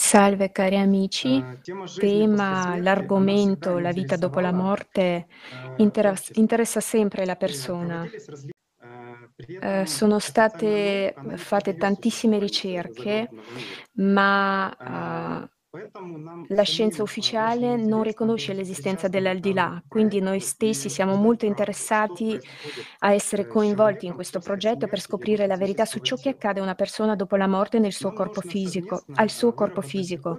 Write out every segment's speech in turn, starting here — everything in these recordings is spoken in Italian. Salve cari amici, l'argomento la vita dopo la morte interessa sempre la persona. Sono state fatte tantissime ricerche, ma la scienza ufficiale non riconosce l'esistenza dell'aldilà, quindi noi stessi siamo molto interessati a essere coinvolti in questo progetto per scoprire la verità su ciò che accade a una persona dopo la morte nel suo corpo fisico, al suo corpo fisico.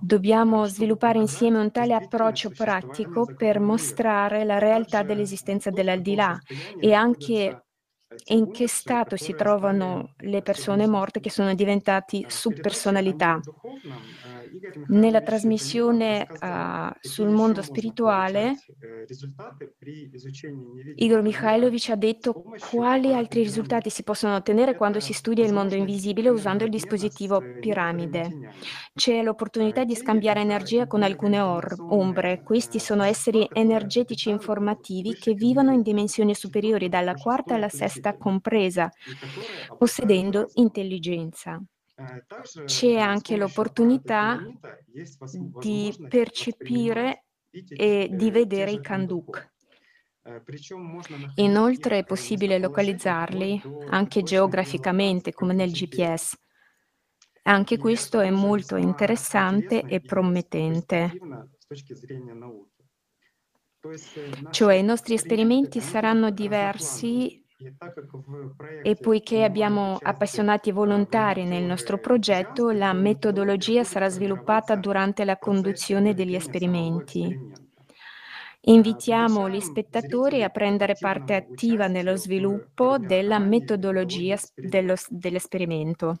Dobbiamo sviluppare insieme un tale approccio pratico per mostrare la realtà dell'esistenza dell'aldilà e anche in che stato si trovano le persone morte che sono diventate subpersonalità. Nella trasmissione sul mondo spirituale, Igor Mikhailovich ha detto quali altri risultati si possono ottenere quando si studia il mondo invisibile usando il dispositivo piramide. C'è l'opportunità di scambiare energia con alcune ombre. Questi sono esseri energetici informativi che vivono in dimensioni superiori dalla quarta alla sesta compresa, possedendo intelligenza. C'è anche l'opportunità di percepire e di vedere i kanduk. Inoltre è possibile localizzarli anche geograficamente, come nel GPS. Anche questo è molto interessante e promettente. Cioè, i nostri esperimenti saranno diversi e poiché abbiamo appassionati volontari nel nostro progetto, la metodologia sarà sviluppata durante la conduzione degli esperimenti. Invitiamo gli spettatori a prendere parte attiva nello sviluppo della metodologia dell'esperimento.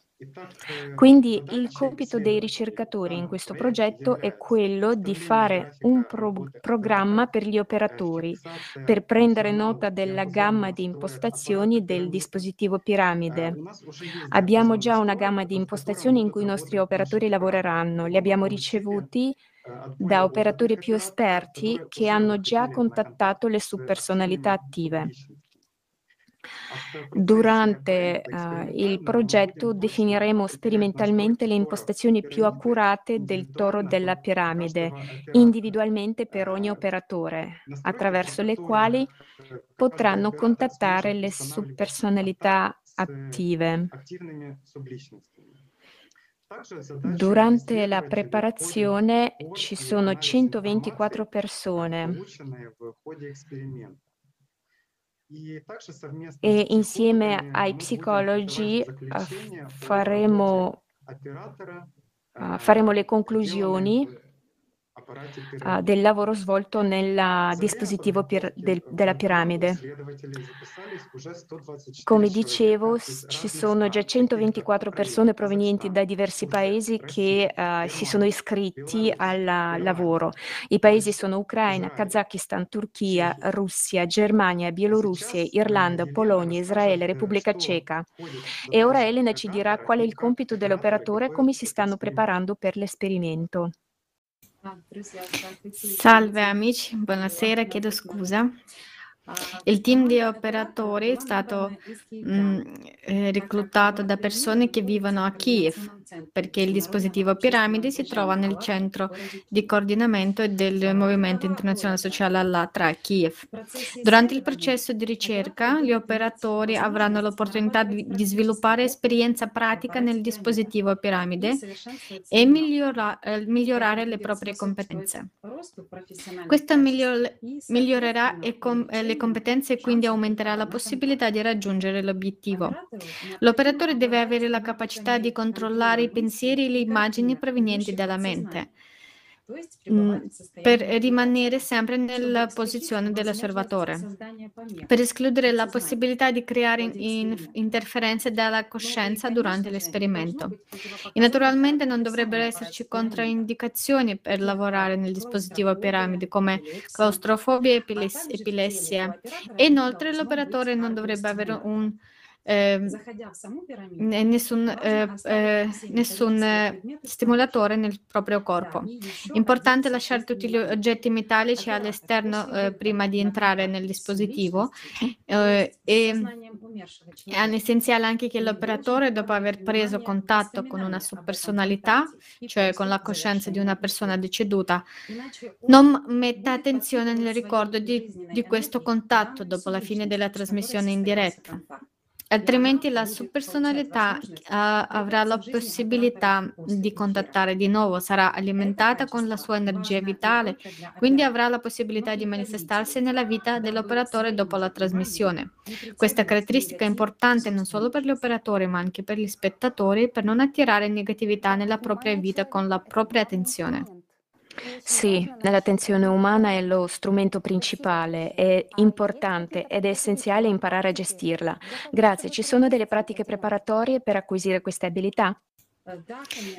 Quindi il compito dei ricercatori in questo progetto è quello di fare un programma per gli operatori, per prendere nota della gamma di impostazioni del dispositivo piramide. Abbiamo già una gamma di impostazioni in cui i nostri operatori lavoreranno, li abbiamo ricevuti da operatori più esperti che hanno già contattato le subpersonalità attive. Durante il progetto definiremo sperimentalmente le impostazioni più accurate del toro della piramide, individualmente per ogni operatore, attraverso le quali potranno contattare le subpersonalità attive. Durante la preparazione ci sono 124 persone e insieme ai psicologi faremo le conclusioni del lavoro svolto nel dispositivo della piramide. Come dicevo, ci sono già 124 persone provenienti da diversi paesi che si sono iscritti al lavoro. I paesi sono Ucraina, Kazakistan, Turchia, Russia, Germania, Bielorussia, Irlanda, Polonia, Israele, Repubblica Ceca. E ora Elena ci dirà qual è il compito dell'operatore e come si stanno preparando per l'esperimento. Salve amici, buonasera, chiedo scusa. Il team di operatori è stato reclutato da persone che vivono a Kiev, perché il dispositivo piramide si trova nel centro di coordinamento del Movimento Internazionale Sociale Allatra a Kiev. Durante il processo di ricerca, gli operatori avranno l'opportunità di sviluppare esperienza pratica nel dispositivo piramide e migliorare le proprie competenze. Questo migliorerà le competenze e quindi aumenterà la possibilità di raggiungere l'obiettivo. L'operatore deve avere la capacità di controllare i pensieri e le immagini provenienti dalla mente per rimanere sempre nella posizione dell'osservatore, per escludere la possibilità di creare interferenze dalla coscienza durante l'esperimento. E naturalmente non dovrebbero esserci controindicazioni per lavorare nel dispositivo piramide, come claustrofobia e epilessia. E inoltre l'operatore non dovrebbe avere un nessun stimolatore nel proprio corpo. Importante lasciare tutti gli oggetti metallici all'esterno prima di entrare nel dispositivo, è essenziale anche che l'operatore, dopo aver preso contatto con una sua personalità, cioè con la coscienza di una persona deceduta, non metta attenzione nel ricordo di questo contatto dopo la fine della trasmissione in diretta. Altrimenti la sua personalità avrà la possibilità di contattare di nuovo, sarà alimentata con la sua energia vitale, quindi avrà la possibilità di manifestarsi nella vita dell'operatore dopo la trasmissione. Questa caratteristica è importante non solo per gli operatori, ma anche per gli spettatori, per non attirare negatività nella propria vita con la propria attenzione. Sì, l'attenzione umana è lo strumento principale, è importante ed è essenziale imparare a gestirla. Grazie, ci sono delle pratiche preparatorie per acquisire queste abilità?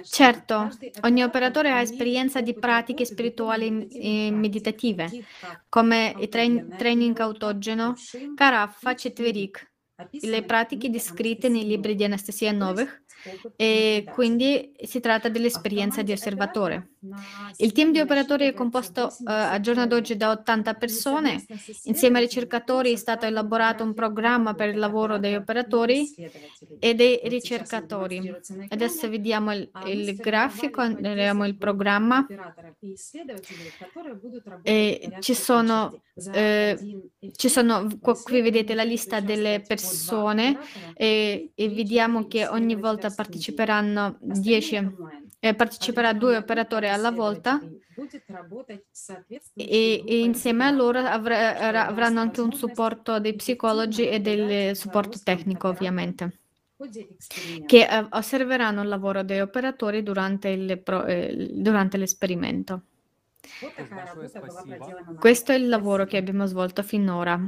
Certo, ogni operatore ha esperienza di pratiche spirituali e meditative, come il training autogeno, caraffa, cetverik, le pratiche descritte nei libri di Anastasia Novich, e quindi si tratta dell'esperienza di osservatore. Il team di operatori è composto al giorno d'oggi da 80 persone. Insieme ai ricercatori è stato elaborato un programma per il lavoro degli operatori e dei ricercatori. Adesso vediamo il grafico, vediamo il programma. Ci sono qui vedete la lista delle persone e vediamo che ogni volta parteciperanno 10, parteciperà 2 operatori alla volta e insieme a loro avranno anche un supporto dei psicologi e del supporto tecnico, ovviamente, che osserveranno il lavoro degli operatori durante l'esperimento. Questo è il lavoro che abbiamo svolto finora.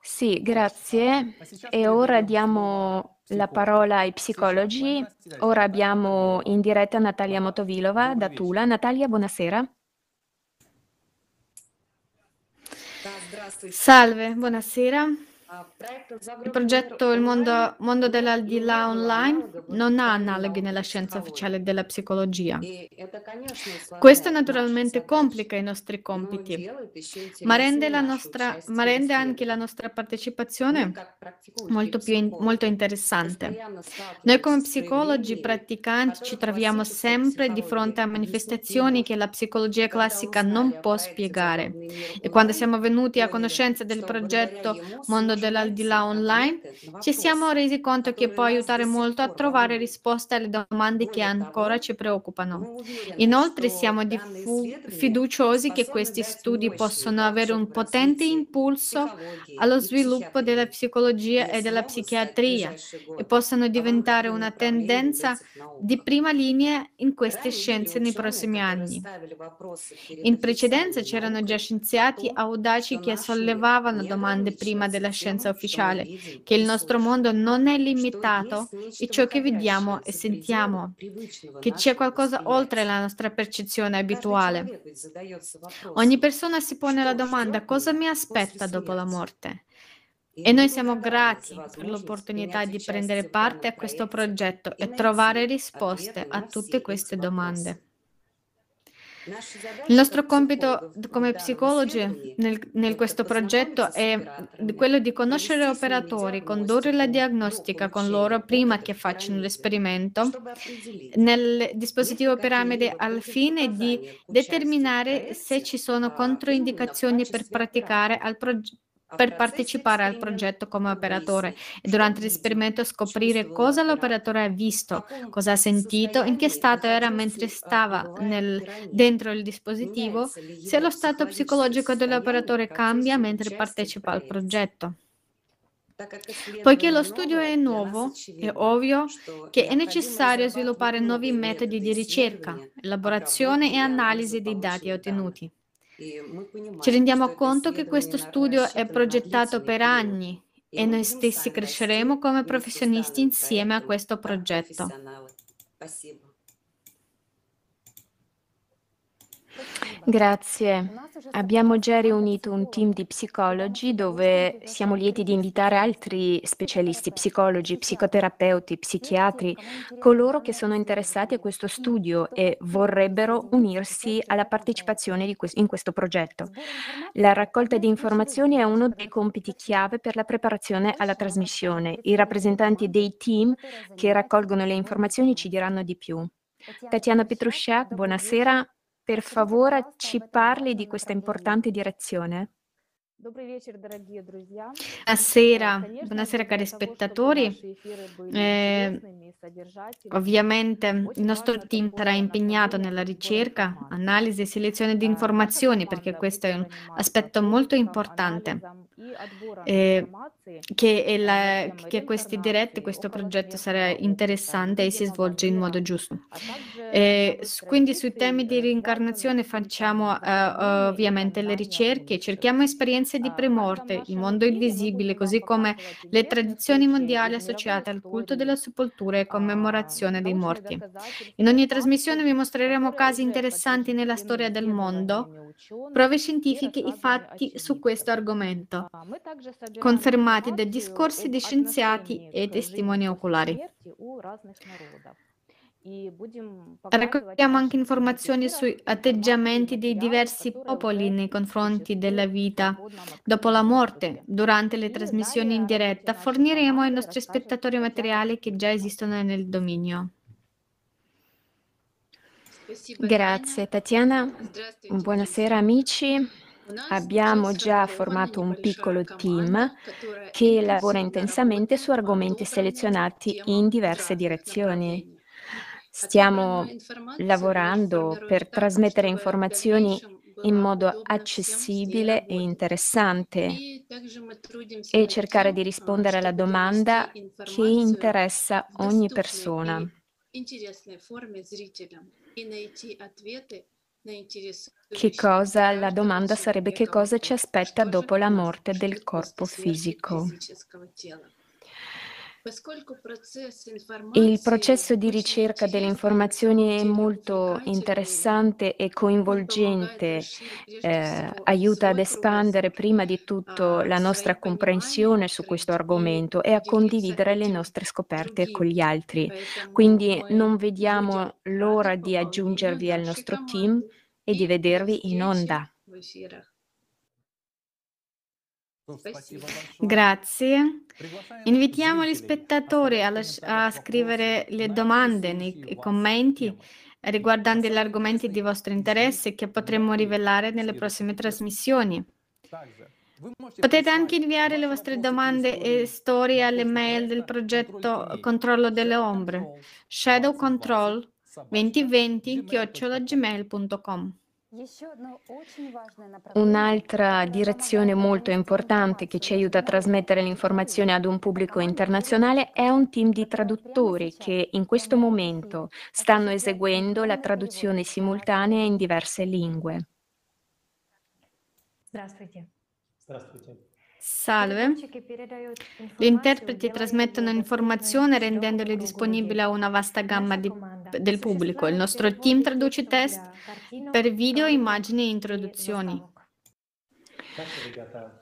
Sì, grazie. E ora diamo la parola ai psicologi. Ora abbiamo in diretta Natalia Motovilova da Tula. Natalia, buonasera. Salve, buonasera. Il progetto Il mondo dell'aldilà online non ha analoghi nella scienza ufficiale della psicologia. Questo naturalmente complica i nostri compiti, ma rende anche la nostra partecipazione molto interessante. Noi come psicologi praticanti ci troviamo sempre di fronte a manifestazioni che la psicologia classica non può spiegare, e quando siamo venuti a conoscenza del progetto Mondo dell'aldilà online, ci siamo resi conto che può aiutare molto a trovare risposte alle domande che ancora ci preoccupano. Inoltre siamo fiduciosi che questi studi possono avere un potente impulso allo sviluppo della psicologia e della psichiatria e possono diventare una tendenza di prima linea in queste scienze nei prossimi anni. In precedenza c'erano già scienziati audaci che sollevavano domande prima della scienza ufficiale, che il nostro mondo non è limitato e ciò che vediamo e sentiamo, che c'è qualcosa oltre la nostra percezione abituale. Ogni persona si pone la domanda: cosa mi aspetta dopo la morte? E noi siamo grati per l'opportunità di prendere parte a questo progetto e trovare risposte a tutte queste domande. Il nostro compito come psicologi nel questo progetto è quello di conoscere gli operatori, condurre la diagnostica con loro prima che facciano l'esperimento nel dispositivo piramide, al fine di determinare se ci sono controindicazioni per partecipare al progetto come operatore, e durante l'esperimento scoprire cosa l'operatore ha visto, cosa ha sentito, in che stato era mentre stava dentro il dispositivo, se lo stato psicologico dell'operatore cambia mentre partecipa al progetto. Poiché lo studio è nuovo, è ovvio che è necessario sviluppare nuovi metodi di ricerca, elaborazione e analisi dei dati ottenuti. Ci rendiamo conto che questo studio è progettato per anni e noi stessi cresceremo come professionisti insieme a questo progetto. Grazie. Abbiamo già riunito un team di psicologi dove siamo lieti di invitare altri specialisti, psicologi, psicoterapeuti, psichiatri, coloro che sono interessati a questo studio e vorrebbero unirsi alla partecipazione in questo progetto. La raccolta di informazioni è uno dei compiti chiave per la preparazione alla trasmissione. I rappresentanti dei team che raccolgono le informazioni ci diranno di più. Tatiana Petrusciak, buonasera. Per favore ci parli di questa importante direzione. Buonasera cari spettatori. Ovviamente il nostro team sarà impegnato nella ricerca, analisi e selezione di informazioni, perché questo è un aspetto molto importante che questi diretti, questo progetto sarà interessante e si svolge in modo giusto. Quindi sui temi di reincarnazione facciamo ovviamente le ricerche, cerchiamo esperienze di premorte, il mondo invisibile, così come le tradizioni mondiali associate al culto della sepoltura e commemorazione dei morti. In ogni trasmissione vi mostreremo casi interessanti nella storia del mondo, prove scientifiche e fatti su questo argomento, confermati da discorsi di scienziati e testimoni oculari. Raccogliamo anche informazioni sui atteggiamenti dei diversi popoli nei confronti della vita dopo la morte. Durante le trasmissioni in diretta forniremo ai nostri spettatori materiali che già esistono nel dominio. Grazie Tatiana, buonasera amici. Abbiamo già formato un piccolo team che lavora intensamente su argomenti selezionati in diverse direzioni. Stiamo lavorando per trasmettere informazioni in modo accessibile e interessante e cercare di rispondere alla domanda che interessa ogni persona. Che cosa, la domanda sarebbe che cosa ci aspetta dopo la morte del corpo fisico. Il processo di ricerca delle informazioni è molto interessante e coinvolgente, aiuta ad espandere prima di tutto la nostra comprensione su questo argomento e a condividere le nostre scoperte con gli altri. Quindi non vediamo l'ora di aggiungervi al nostro team e di vedervi in onda. Grazie. Invitiamo gli spettatori a scrivere le domande nei commenti riguardanti gli argomenti di vostro interesse che potremo rivelare nelle prossime trasmissioni. Potete anche inviare le vostre domande e storie all'email del progetto Controllo delle Ombre, shadowcontrol2020@gmail.com. Un'altra direzione molto importante che ci aiuta a trasmettere l'informazione ad un pubblico internazionale è un team di traduttori che in questo momento stanno eseguendo la traduzione simultanea in diverse lingue. Salve. Gli interpreti trasmettono informazione rendendole disponibili a una vasta gamma del pubblico. Il nostro team traduce test per video, immagini e introduzioni.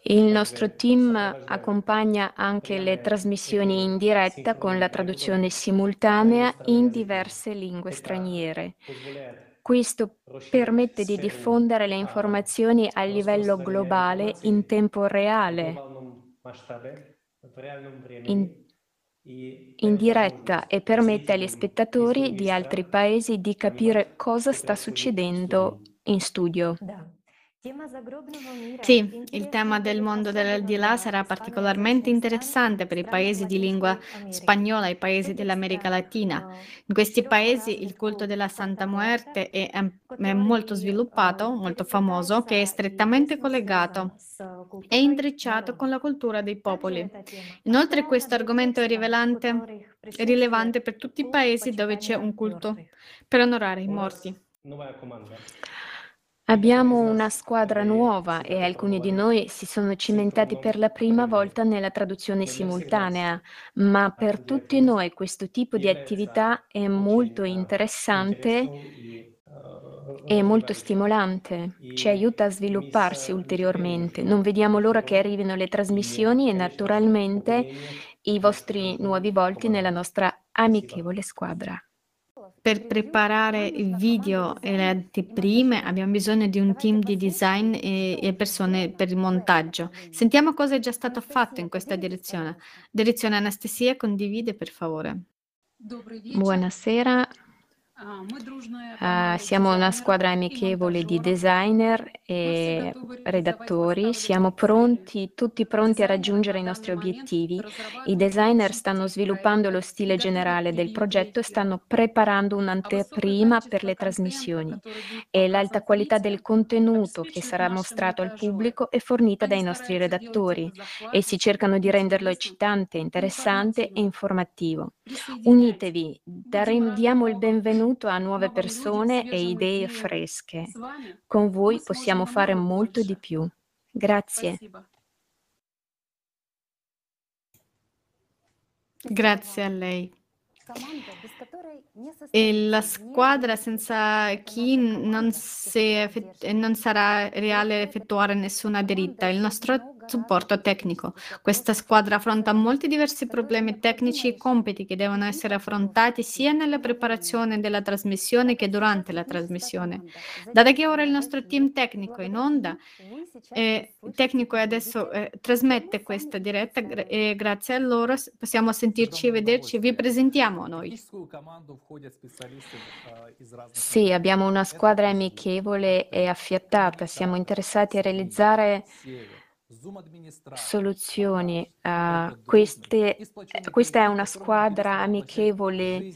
Il nostro team accompagna anche le trasmissioni in diretta con la traduzione simultanea in diverse lingue straniere. Questo permette di diffondere le informazioni a livello globale in tempo reale, in diretta, e permette agli spettatori di altri paesi di capire cosa sta succedendo in studio. Sì, il tema del mondo dell'aldilà sarà particolarmente interessante per i paesi di lingua spagnola e i paesi dell'America Latina. In questi paesi il culto della Santa Muerte è molto sviluppato, molto famoso, che è strettamente collegato e intrecciato con la cultura dei popoli. Inoltre questo argomento è rilevante per tutti i paesi dove c'è un culto per onorare i morti. Abbiamo una squadra nuova e alcuni di noi si sono cimentati per la prima volta nella traduzione simultanea, ma per tutti noi questo tipo di attività è molto interessante è molto stimolante, ci aiuta a svilupparsi ulteriormente. Non vediamo l'ora che arrivino le trasmissioni e naturalmente i vostri nuovi volti nella nostra amichevole squadra. Per preparare il video e le anteprime abbiamo bisogno di un team di design e persone per il montaggio. Sentiamo cosa è già stato fatto in questa direzione. Direzione Anastasia, condivide per favore. Buonasera. Siamo una squadra amichevole di designer e redattori, siamo pronti, tutti pronti a raggiungere i nostri obiettivi. I designer stanno sviluppando lo stile generale del progetto e stanno preparando un'anteprima per le trasmissioni. E l'alta qualità del contenuto che sarà mostrato al pubblico è fornita dai nostri redattori. Essi cercano di renderlo eccitante, interessante e informativo. Unitevi, diamo il benvenuto a nuove persone e idee fresche. Con voi possiamo fare molto di più. Grazie. Grazie a lei. E la squadra senza chi non sarà reale effettuare nessuna deritta. Il nostro supporto tecnico. Questa squadra affronta molti diversi problemi tecnici e compiti che devono essere affrontati sia nella preparazione della trasmissione che durante la trasmissione. Dato che ora il nostro team tecnico è in onda, tecnico adesso trasmette questa diretta e grazie a loro possiamo sentirci e vederci. Vi presentiamo noi. Sì, abbiamo una squadra amichevole e affiatata. Siamo interessati a realizzare soluzioni. Questa è una squadra amichevole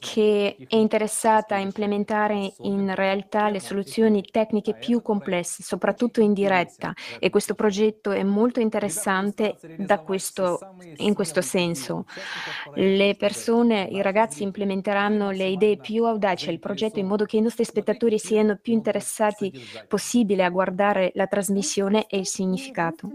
che è interessata a implementare in realtà le soluzioni tecniche più complesse, soprattutto in diretta, e questo progetto è molto interessante in questo senso. Le persone, i ragazzi implementeranno le idee più audaci al progetto in modo che i nostri spettatori siano più interessati possibile a guardare la trasmissione e il significato.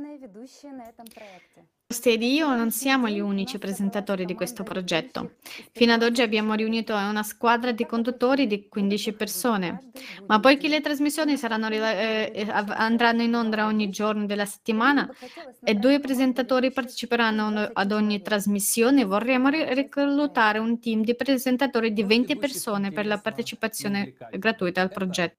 Ed io non siamo gli unici presentatori di questo progetto. Fino ad oggi abbiamo riunito una squadra di conduttori di 15 persone, ma poiché le trasmissioni andranno in onda ogni giorno della settimana e 2 presentatori parteciperanno ad ogni trasmissione, vorremmo reclutare un team di presentatori di 20 persone per la partecipazione gratuita al progetto.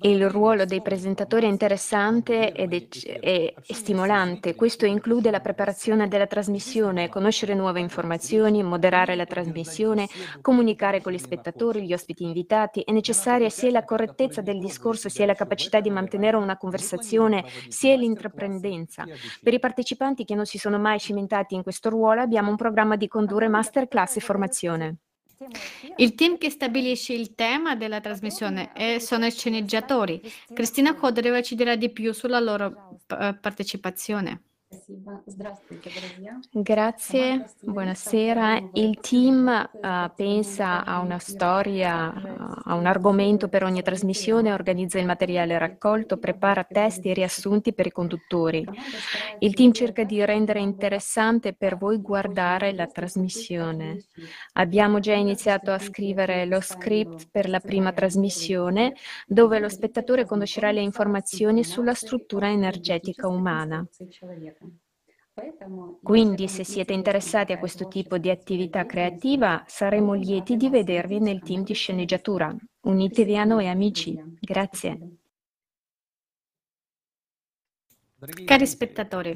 Il ruolo dei presentatori è interessante ed è stimolante. Questo include la preparazione della trasmissione, conoscere nuove informazioni, moderare la trasmissione, comunicare con gli spettatori, gli ospiti invitati. È necessaria sia la correttezza del discorso, sia la capacità di mantenere una conversazione, sia l'intraprendenza. Per i partecipanti che non si sono mai cimentati in questo ruolo, abbiamo un programma di condurre masterclass e formazione. Il team che stabilisce il tema della trasmissione sono i sceneggiatori. Cristina Khodoreva ci dirà di più sulla loro partecipazione. Grazie, buonasera. Il team pensa a una storia, a un argomento per ogni trasmissione, organizza il materiale raccolto, prepara testi e riassunti per i conduttori. Il team cerca di rendere interessante per voi guardare la trasmissione. Abbiamo già iniziato a scrivere lo script per la prima trasmissione, dove lo spettatore conoscerà le informazioni sulla struttura energetica umana. Quindi, se siete interessati a questo tipo di attività creativa, saremo lieti di vedervi nel team di sceneggiatura. Unitevi a noi, amici. Grazie. Cari spettatori,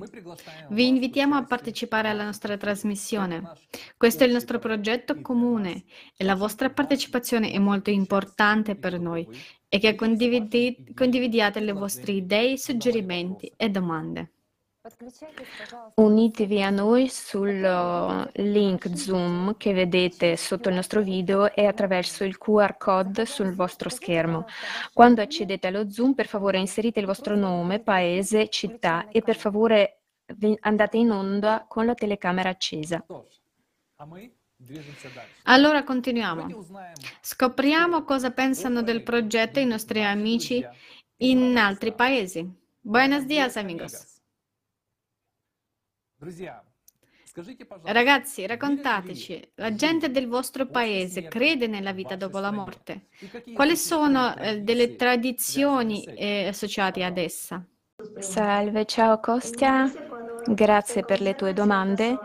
vi invitiamo a partecipare alla nostra trasmissione. Questo è il nostro progetto comune e la vostra partecipazione è molto importante per noi e che condividiate le vostre idee, suggerimenti e domande. Unitevi a noi sul link Zoom che vedete sotto il nostro video e attraverso il QR code sul vostro schermo. Quando accedete allo Zoom, per favore inserite il vostro nome, paese, città e per favore andate in onda con la telecamera accesa. Allora continuiamo. Scopriamo cosa pensano del progetto i nostri amici in altri paesi. Buenos días, amigos. Ragazzi, raccontateci, la gente del vostro paese crede nella vita dopo la morte? Quali sono delle tradizioni associate ad essa? Salve, ciao Kostya, grazie per le tue domande.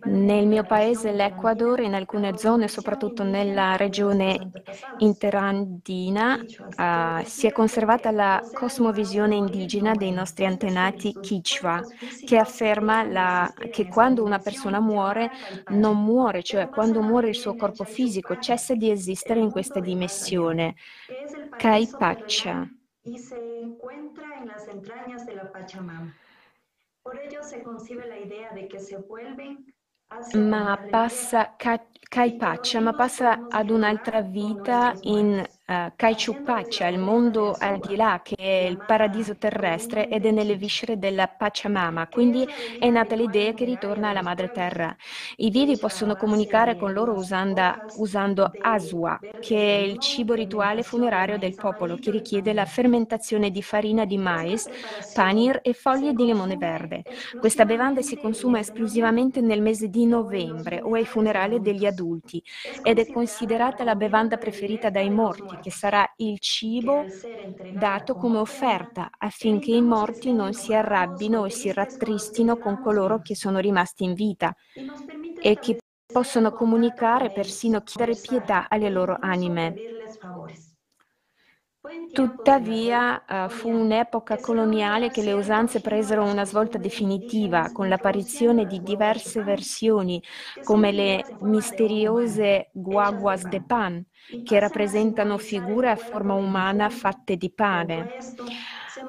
Nel mio paese, l'Ecuador, in alcune zone, soprattutto nella regione interandina, si è conservata la cosmovisione indigena dei nostri antenati Kichwa, che afferma che quando una persona muore, non muore, cioè quando muore il suo corpo fisico, cessa di esistere in questa dimensione. Caipacha. Ma passa ad un'altra vita in Caichupacha, il mondo al di là, che è il paradiso terrestre, ed è nelle viscere della Pachamama. Quindi è nata l'idea che ritorna alla madre terra. I vivi possono comunicare con loro usando asua, che è il cibo rituale funerario del popolo, che richiede la fermentazione di farina di mais, panir e foglie di limone verde. Questa bevanda si consuma esclusivamente nel mese di novembre o ai funerali degli adulti, ed è considerata la bevanda preferita dai morti, che sarà il cibo dato come offerta affinché i morti non si arrabbino e si rattristino con coloro che sono rimasti in vita e che possono comunicare, persino chiedere pietà alle loro anime. Tuttavia fu un'epoca coloniale che le usanze presero una svolta definitiva con l'apparizione di diverse versioni, come le misteriose guaguas de pan, che rappresentano figure a forma umana fatte di pane.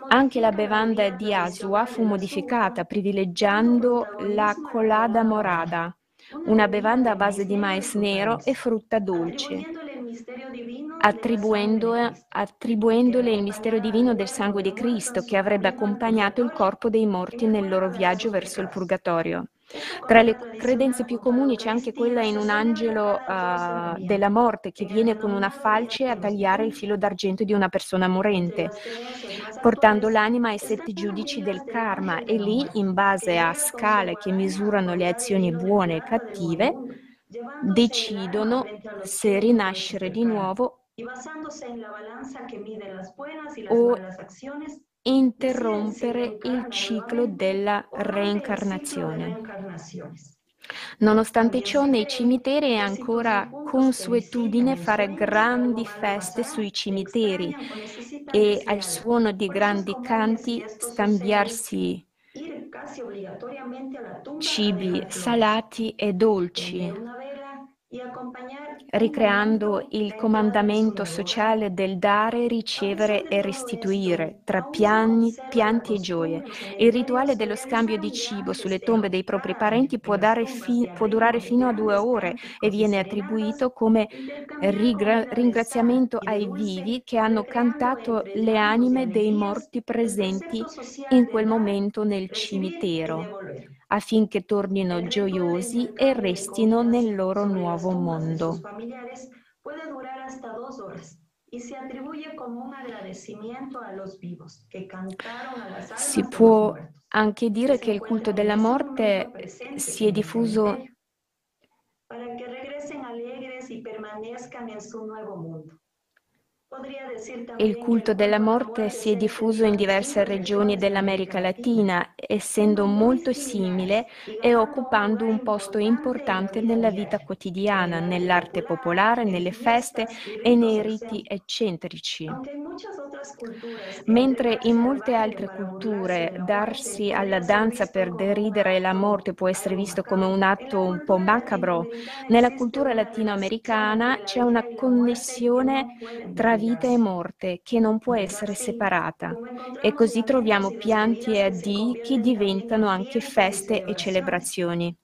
Anche la bevanda di Asua fu modificata, privilegiando la colada morada, una bevanda a base di mais nero e frutta dolce, attribuendole il mistero divino del sangue di Cristo, che avrebbe accompagnato il corpo dei morti nel loro viaggio verso il purgatorio. Tra le credenze più comuni c'è anche quella in un angelo della morte, che viene con una falce a tagliare il filo d'argento di una persona morente, portando l'anima ai 7 giudici del karma, e lì, in base a scale che misurano le azioni buone e cattive, decidono se rinascere di nuovo o interrompere il ciclo della reincarnazione. Nonostante ciò, nei cimiteri è ancora consuetudine fare grandi feste sui cimiteri e, al suono di grandi canti, scambiarsi cibi salati e dolci, ricreando il comandamento sociale del dare, ricevere e restituire tra pianti e gioie. Il rituale dello scambio di cibo sulle tombe dei propri parenti può durare fino a 2 ore e viene attribuito come ringraziamento ai vivi che hanno cantato le anime dei morti presenti in quel momento nel cimitero, affinché tornino gioiosi e restino nel loro nuovo mondo. Si può anche dire che il culto della morte si è diffuso in diverse regioni dell'America Latina, essendo molto simile e occupando un posto importante nella vita quotidiana, nell'arte popolare, nelle feste e nei riti eccentrici. Mentre in molte altre culture darsi alla danza per deridere la morte può essere visto come un atto un po' macabro, nella cultura latinoamericana c'è una connessione tra vita e morte che non può essere separata, e così troviamo pianti e addii che diventano anche feste e celebrazioni.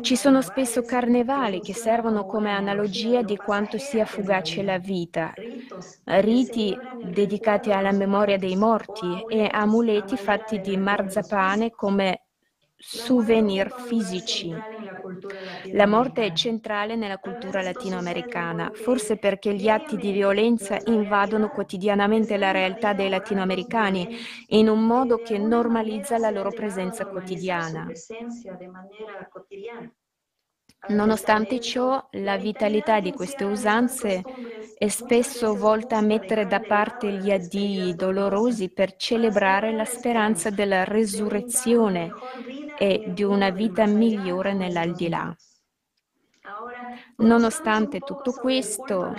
Ci sono spesso carnevali che servono come analogia di quanto sia fugace la vita, riti dedicati alla memoria dei morti e amuleti fatti di marzapane come souvenir fisici. La morte è centrale nella cultura latinoamericana, forse perché gli atti di violenza invadono quotidianamente la realtà dei latinoamericani in un modo che normalizza la loro presenza quotidiana. Nonostante ciò, la vitalità di queste usanze è spesso volta a mettere da parte gli addii dolorosi per celebrare la speranza della resurrezione e di una vita migliore nell'aldilà. Nonostante tutto questo,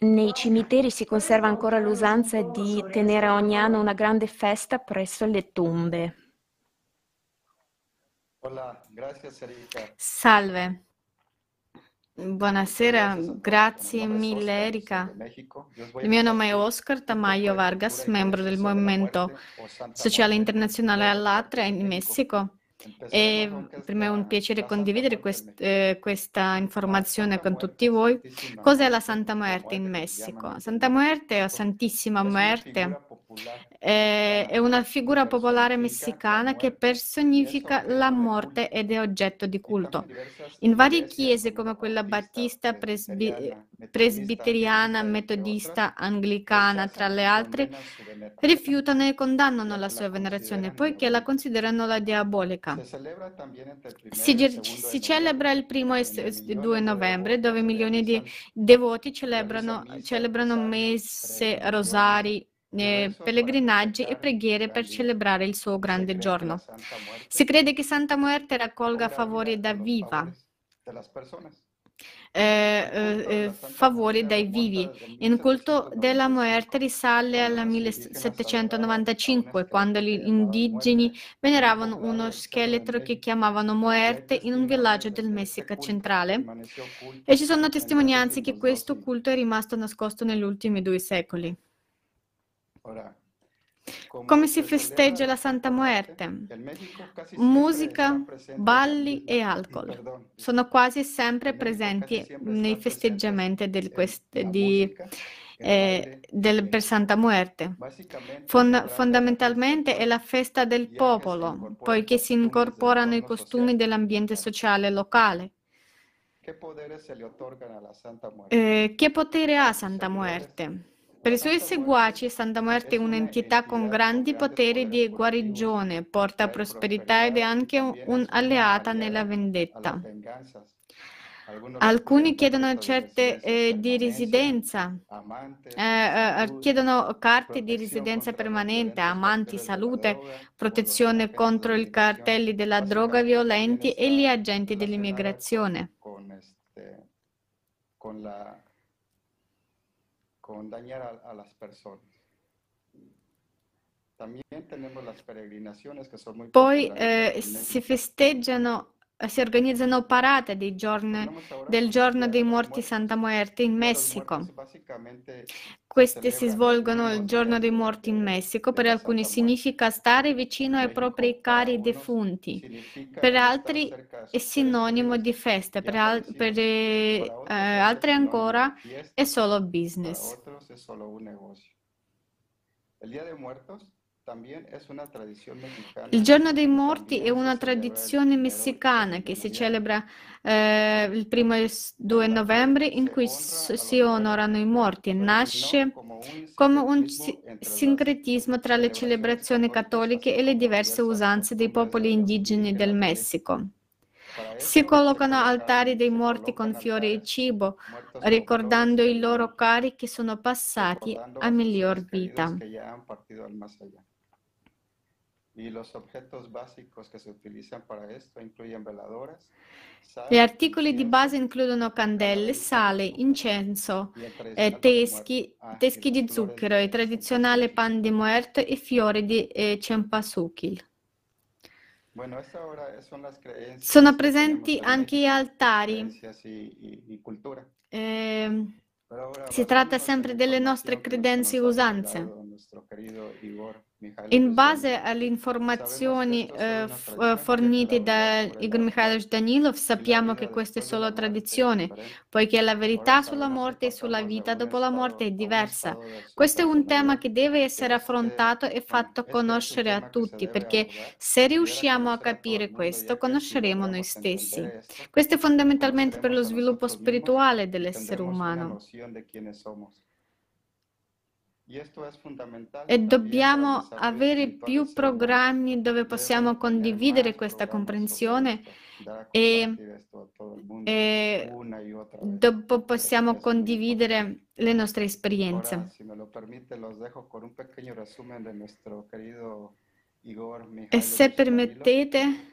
nei cimiteri si conserva ancora l'usanza di tenere ogni anno una grande festa presso le tombe. Salve, buonasera, grazie mille Erika. Il mio nome è Oscar Tamayo Vargas, membro del Movimento Sociale Internazionale Allatra in Messico. E per me è un piacere condividere questa informazione con tutti voi. Cos'è la Santa Muerte in Messico? Santa Muerte o Santissima Muerte è una figura popolare messicana che personifica la morte ed è oggetto di culto. In varie chiese come quella battista, presbiteriana, metodista, anglicana, tra le altre, rifiutano e condannano la sua venerazione poiché la considerano la diabolica. Si celebra il 1° e 2 novembre, dove milioni di devoti celebrano messe, rosari, pellegrinaggi e preghiere per celebrare il suo grande giorno. Si crede che Santa Muerte raccolga favori dai vivi. Il culto della Muerte risale al 1795, quando gli indigeni veneravano uno scheletro che chiamavano Muerte in un villaggio del Messico centrale, e ci sono testimonianze che questo culto è rimasto nascosto negli ultimi 2 secoli. Come si festeggia la Santa Muerte? Musica, balli e alcol sono quasi sempre presenti nei festeggiamenti per Santa Muerte. Fondamentalmente è la festa del popolo, poiché si incorporano i costumi dell'ambiente sociale locale. Che potere ha Santa Muerte? Per i suoi seguaci, Santa Muerte è un'entità con grandi poteri di guarigione, porta prosperità ed è anche un'alleata nella vendetta. Alcuni chiedono certe di residenza, chiedono carte di residenza permanente, amanti, salute, protezione contro i cartelli della droga violenti e gli agenti dell'immigrazione. Con dañar a las personas. También tenemos las peregrinaciones que son muy popolari. Poi si organizzano parate del giorno dei morti Santa Muerte in Messico. Queste si svolgono il giorno dei morti in Messico. Per alcuni significa stare vicino ai propri cari defunti, per altri è sinonimo di festa, per altri ancora è solo business. Il giorno dei morti è una tradizione messicana che si celebra il 1° e 2 novembre, in cui si onorano i morti. Nasce come un sincretismo tra le celebrazioni cattoliche e le diverse usanze dei popoli indigeni del Messico. Si collocano altari dei morti con fiori e cibo, ricordando i loro cari che sono passati a miglior vita. Gli articoli di base includono candele, sale, incenso, teschi di zucchero, il tradizionale pan de muerto e fiori di cempasúchil. Sono presenti anche gli altari. Si tratta sempre delle nostre credenze e usanze. In base alle informazioni fornite da Igor Mikhailovich Danilov, sappiamo che questa è solo tradizione, poiché la verità sulla morte e sulla vita dopo la morte è diversa. Questo è un tema che deve essere affrontato e fatto conoscere a tutti, perché se riusciamo a capire questo, conosceremo noi stessi. Questo è fondamentalmente per lo sviluppo spirituale dell'essere umano. E dobbiamo avere più programmi dove possiamo condividere questa comprensione e dopo possiamo condividere le nostre esperienze. E se permettete,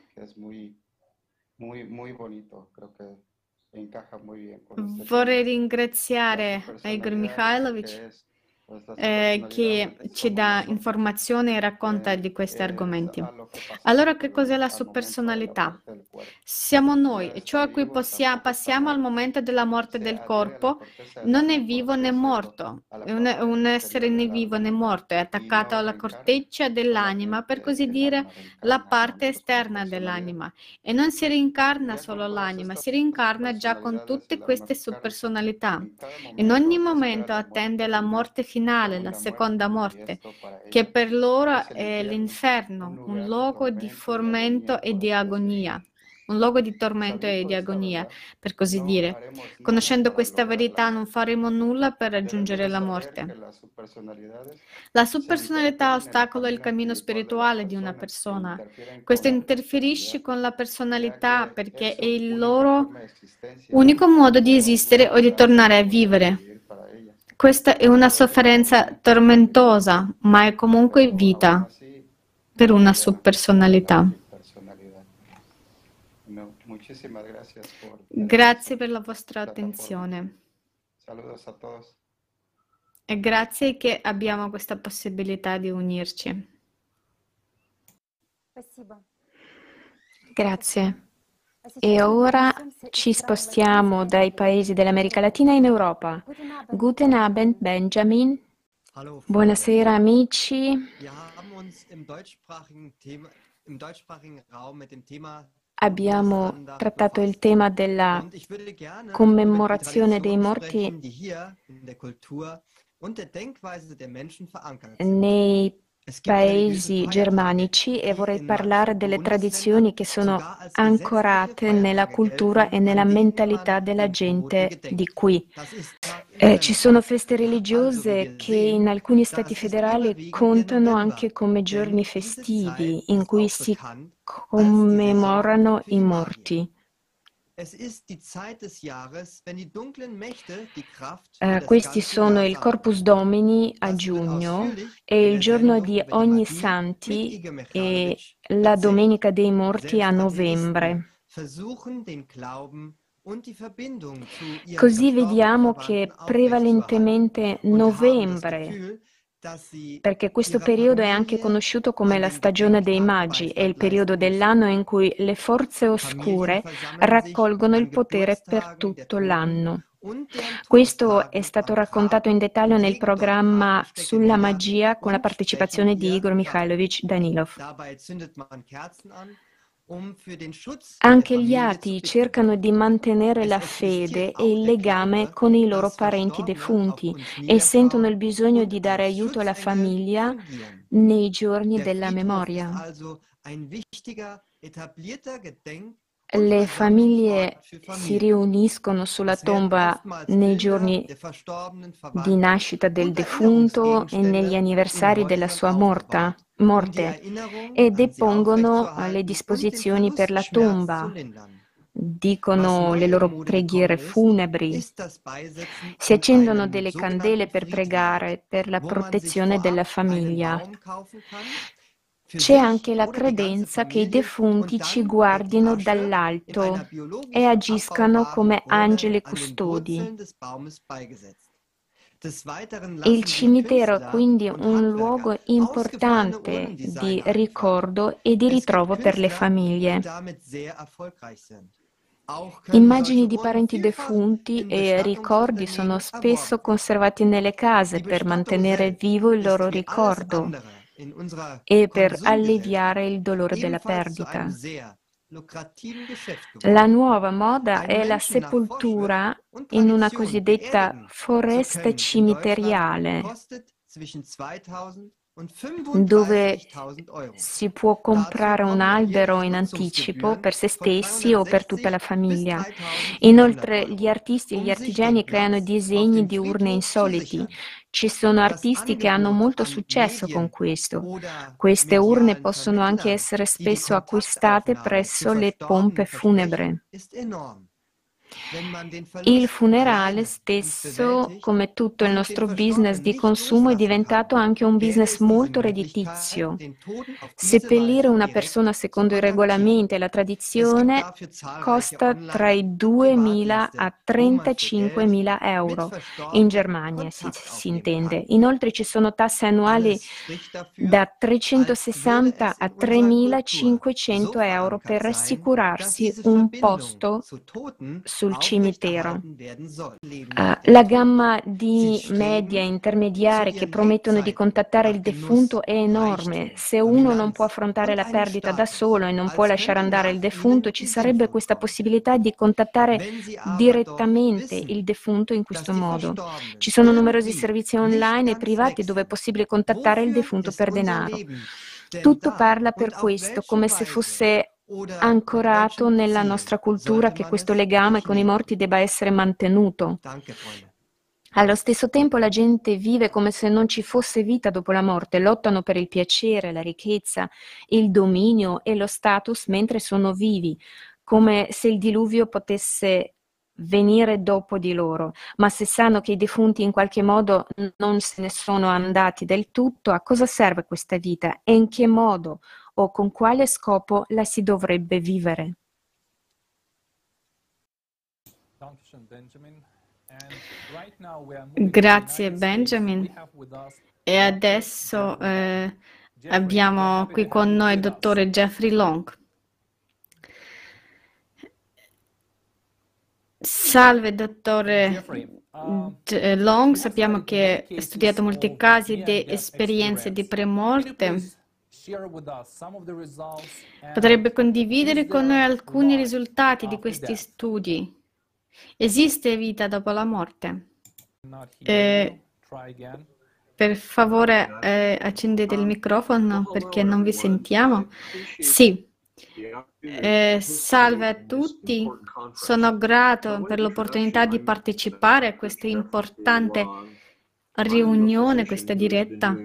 vorrei ringraziare Igor Mikhailovich che ci dà informazioni e racconta di questi argomenti. Allora, che cos'è la subpersonalità? Siamo noi, ciò a cui passiamo al momento della morte del corpo. Non è vivo né morto, un essere né vivo né morto, è attaccato alla corteccia dell'anima, per così dire la parte esterna dell'anima, e non si reincarna solo l'anima, si reincarna già con tutte queste subpersonalità. In ogni momento attende la morte finale, la seconda morte, che per loro è l'inferno, un luogo di tormento e di agonia, per così dire. Conoscendo questa verità non faremo nulla per raggiungere la morte. La subpersonalità ostacola il cammino spirituale di una persona. Questo interferisce con la personalità perché è il loro unico modo di esistere o di tornare a vivere. Questa è una sofferenza tormentosa, ma è comunque vita per una subpersonalità. Grazie per la vostra attenzione. E grazie che abbiamo questa possibilità di unirci. Grazie. E ora ci spostiamo dai paesi dell'America Latina in Europa. Guten Abend, Benjamin. Buonasera, amici. Abbiamo trattato il tema della commemorazione dei morti nei paesi germanici, e vorrei parlare delle tradizioni che sono ancorate nella cultura e nella mentalità della gente di qui. Ci sono feste religiose che in alcuni stati federali contano anche come giorni festivi in cui si commemorano i morti. Questi sono il Corpus Domini a giugno e il giorno di Ogni Santi e la Domenica dei Morti a novembre. Così vediamo che prevalentemente novembre, perché questo periodo è anche conosciuto come la stagione dei magi, è il periodo dell'anno in cui le forze oscure raccolgono il potere per tutto l'anno. Questo è stato raccontato in dettaglio nel programma sulla magia con la partecipazione di Igor Mikhailovich Danilov. Anche gli atii cercano di mantenere la fede e il legame con i loro parenti defunti e sentono il bisogno di dare aiuto alla famiglia nei giorni della memoria. Le famiglie si riuniscono sulla tomba nei giorni di nascita del defunto e negli anniversari della sua morte e depongono le disposizioni per la tomba, dicono le loro preghiere funebri, si accendono delle candele per pregare per la protezione della famiglia. C'è anche la credenza che i defunti ci guardino dall'alto e agiscano come angeli custodi. Il cimitero è quindi un luogo importante di ricordo e di ritrovo per le famiglie. Immagini di parenti defunti e ricordi sono spesso conservati nelle case per mantenere vivo il loro ricordo. e per alleviare il dolore della perdita. La nuova moda è la sepoltura in una cosiddetta foresta cimiteriale, dove si può comprare un albero in anticipo per se stessi o per tutta la famiglia. Inoltre gli artisti e gli artigiani creano disegni di urne insoliti. Ci sono artisti che hanno molto successo con questo. Queste urne possono anche essere spesso acquistate presso le pompe funebre. Il funerale stesso, come tutto il nostro business di consumo, è diventato anche un business molto redditizio. Seppellire una persona secondo i regolamenti e la tradizione costa tra i 2.000 a 35.000 euro, in Germania si intende. Inoltre ci sono tasse annuali da 360 a 3.500 euro per assicurarsi un posto sul cimitero. La gamma di media intermediari che promettono di contattare il defunto è enorme. Se uno non può affrontare la perdita da solo e non può lasciare andare il defunto, ci sarebbe questa possibilità di contattare direttamente il defunto in questo modo. Ci sono numerosi servizi online e privati dove è possibile contattare il defunto per denaro. Tutto parla per questo, come se fosse ancorato nella nostra cultura che questo legame con i morti debba essere mantenuto. Allo stesso tempo la gente vive come se non ci fosse vita dopo la morte, lottano per il piacere, la ricchezza, il dominio e lo status mentre sono vivi, come se il diluvio potesse venire dopo di loro. Ma se sanno che i defunti in qualche modo non se ne sono andati del tutto, a cosa serve questa vita e in che modo o con quale scopo la si dovrebbe vivere? Grazie Benjamin. E adesso abbiamo qui con noi il dottore Jeffrey Long. Salve dottore Long, sappiamo che ha studiato molti casi di esperienze di premorte. Potrebbe condividere con noi alcuni risultati di questi studi. Esiste vita dopo la morte? Per favore accendete il microfono perché non vi sentiamo. Sì. Salve a tutti, sono grato per l'opportunità di partecipare a questa importante riunione, questa diretta.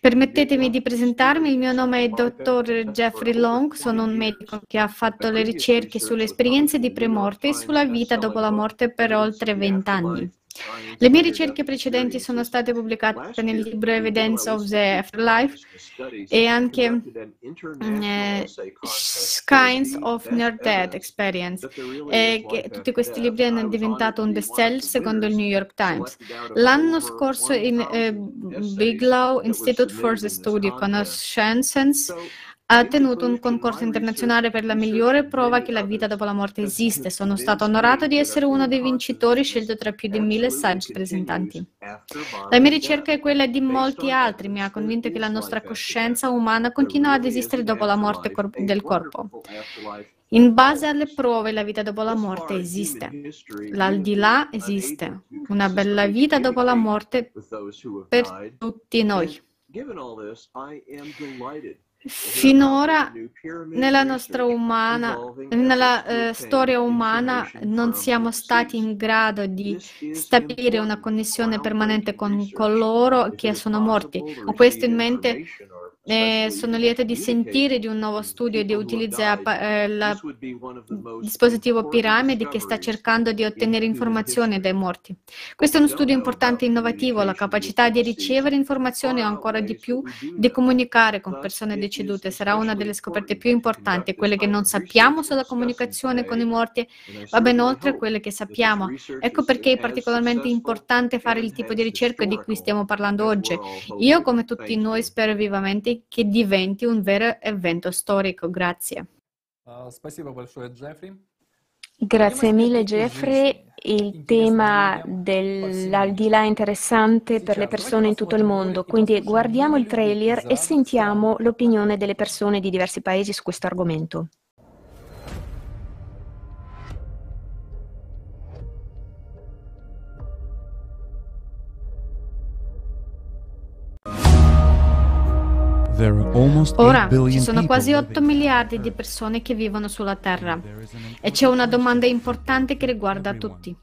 Permettetemi di presentarmi, il mio nome è dottor Jeffrey Long, sono un medico che ha fatto le ricerche sulle esperienze di premorte e sulla vita dopo la morte per oltre 20 anni. Le mie ricerche precedenti sono state pubblicate nel libro Evidence of the Afterlife e anche Kinds of Near Death Experience. Tutti questi libri hanno diventato un bestseller secondo il New York Times. L'anno scorso il Bigelow Institute for the Study of Consciousness ha tenuto un concorso internazionale per la migliore prova che la vita dopo la morte esiste. Sono stato onorato di essere uno dei vincitori scelto tra più di 1.000 saggi presentanti. La mia ricerca è quella di molti altri. Mi ha convinto che la nostra coscienza umana continua ad esistere dopo la morte del corpo. In base alle prove, la vita dopo la morte esiste. L'aldilà esiste. Una bella vita dopo la morte per tutti noi. Finora nella storia umana non siamo stati in grado di stabilire una connessione permanente con coloro che sono morti. Ho questo in mente e sono lieto di sentire di un nuovo studio che utilizza il dispositivo Piramidi che sta cercando di ottenere informazioni dai morti. Questo è uno studio importante e innovativo, la capacità di ricevere informazioni o ancora di più di comunicare con persone decedute sarà una delle scoperte più importanti. Quelle che non sappiamo sulla comunicazione con i morti va ben oltre quelle che sappiamo. Ecco perché è particolarmente importante fare il tipo di ricerca di cui stiamo parlando oggi. Io, come tutti noi, spero vivamente che diventi un vero evento storico. Grazie. Grazie mille Jeffrey. Il tema dell'aldilà è interessante per le persone in tutto il mondo, quindi guardiamo il trailer e sentiamo l'opinione delle persone di diversi paesi su questo argomento. Ora ci sono quasi 8 miliardi di persone che vivono sulla Terra e c'è una domanda importante che riguarda tutti.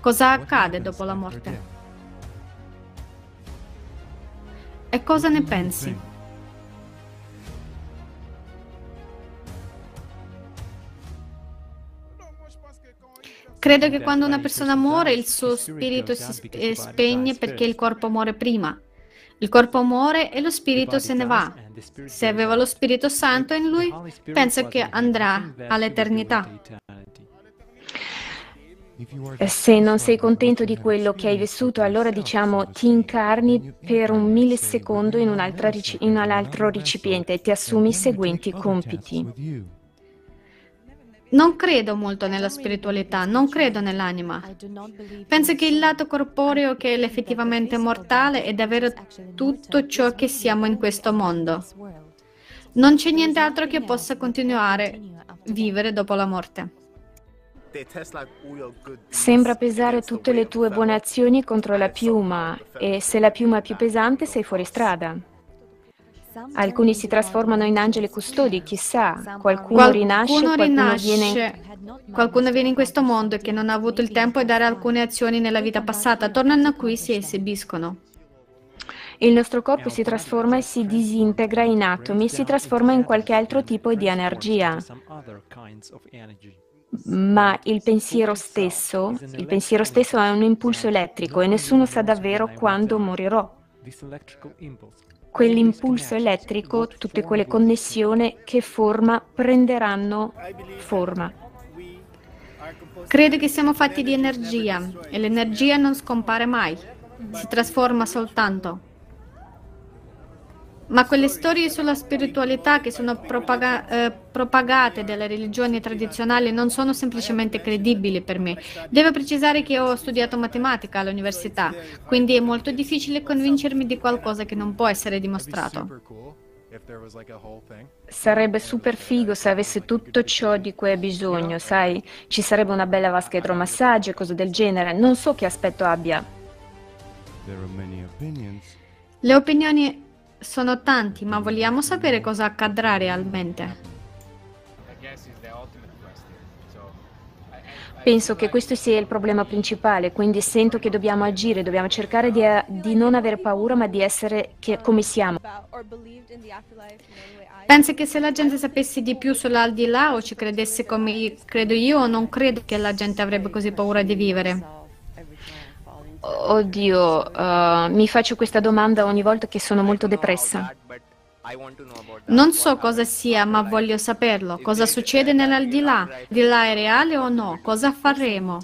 Cosa accade dopo la morte? E cosa ne pensi? Credo che quando una persona muore il suo spirito si spegne perché il corpo muore prima. Il corpo muore e lo spirito se ne va. Se aveva lo Spirito Santo in lui, penso che andrà all'eternità. Se non sei contento di quello che hai vissuto, allora diciamo ti incarni per un millisecondo in un altro recipiente e ti assumi i seguenti compiti. Non credo molto nella spiritualità, non credo nell'anima. Penso che il lato corporeo che è effettivamente mortale è davvero tutto ciò che siamo in questo mondo. Non c'è nient'altro che possa continuare a vivere dopo la morte. Sembra pesare tutte le tue buone azioni contro la piuma e se la piuma è più pesante sei fuori strada. Alcuni si trasformano in angeli custodi, chissà, qualcuno viene in questo mondo che non ha avuto il tempo di dare alcune azioni nella vita passata, tornano qui e si esibiscono. Il nostro corpo si trasforma e si disintegra in atomi, si trasforma in qualche altro tipo di energia. Ma il pensiero stesso è un impulso elettrico e nessuno sa davvero quando morirò. Quell'impulso elettrico, tutte quelle connessioni che prenderanno forma. Credo che siamo fatti di energia e l'energia non scompare mai, si trasforma soltanto. Ma quelle storie sulla spiritualità che sono propagate dalle religioni tradizionali non sono semplicemente credibili per me. Devo precisare che ho studiato matematica all'università, quindi è molto difficile convincermi di qualcosa che non può essere dimostrato. Sarebbe super figo se avesse tutto ciò di cui hai bisogno, sai? Ci sarebbe una bella vasca idromassaggio e cose del genere, non so che aspetto abbia. Le opinioni sono tanti, ma vogliamo sapere cosa accadrà realmente. Penso che questo sia il problema principale, quindi sento che dobbiamo agire, dobbiamo cercare di non avere paura, ma di essere come siamo. Penso che se la gente sapesse di più sull'aldilà o ci credesse come credo io, non credo che la gente avrebbe così paura di vivere. Oddio, mi faccio questa domanda ogni volta che sono molto depressa. Non so cosa sia, ma voglio saperlo. Cosa succede nell'aldilà? L'aldilà è reale o no? Cosa faremo?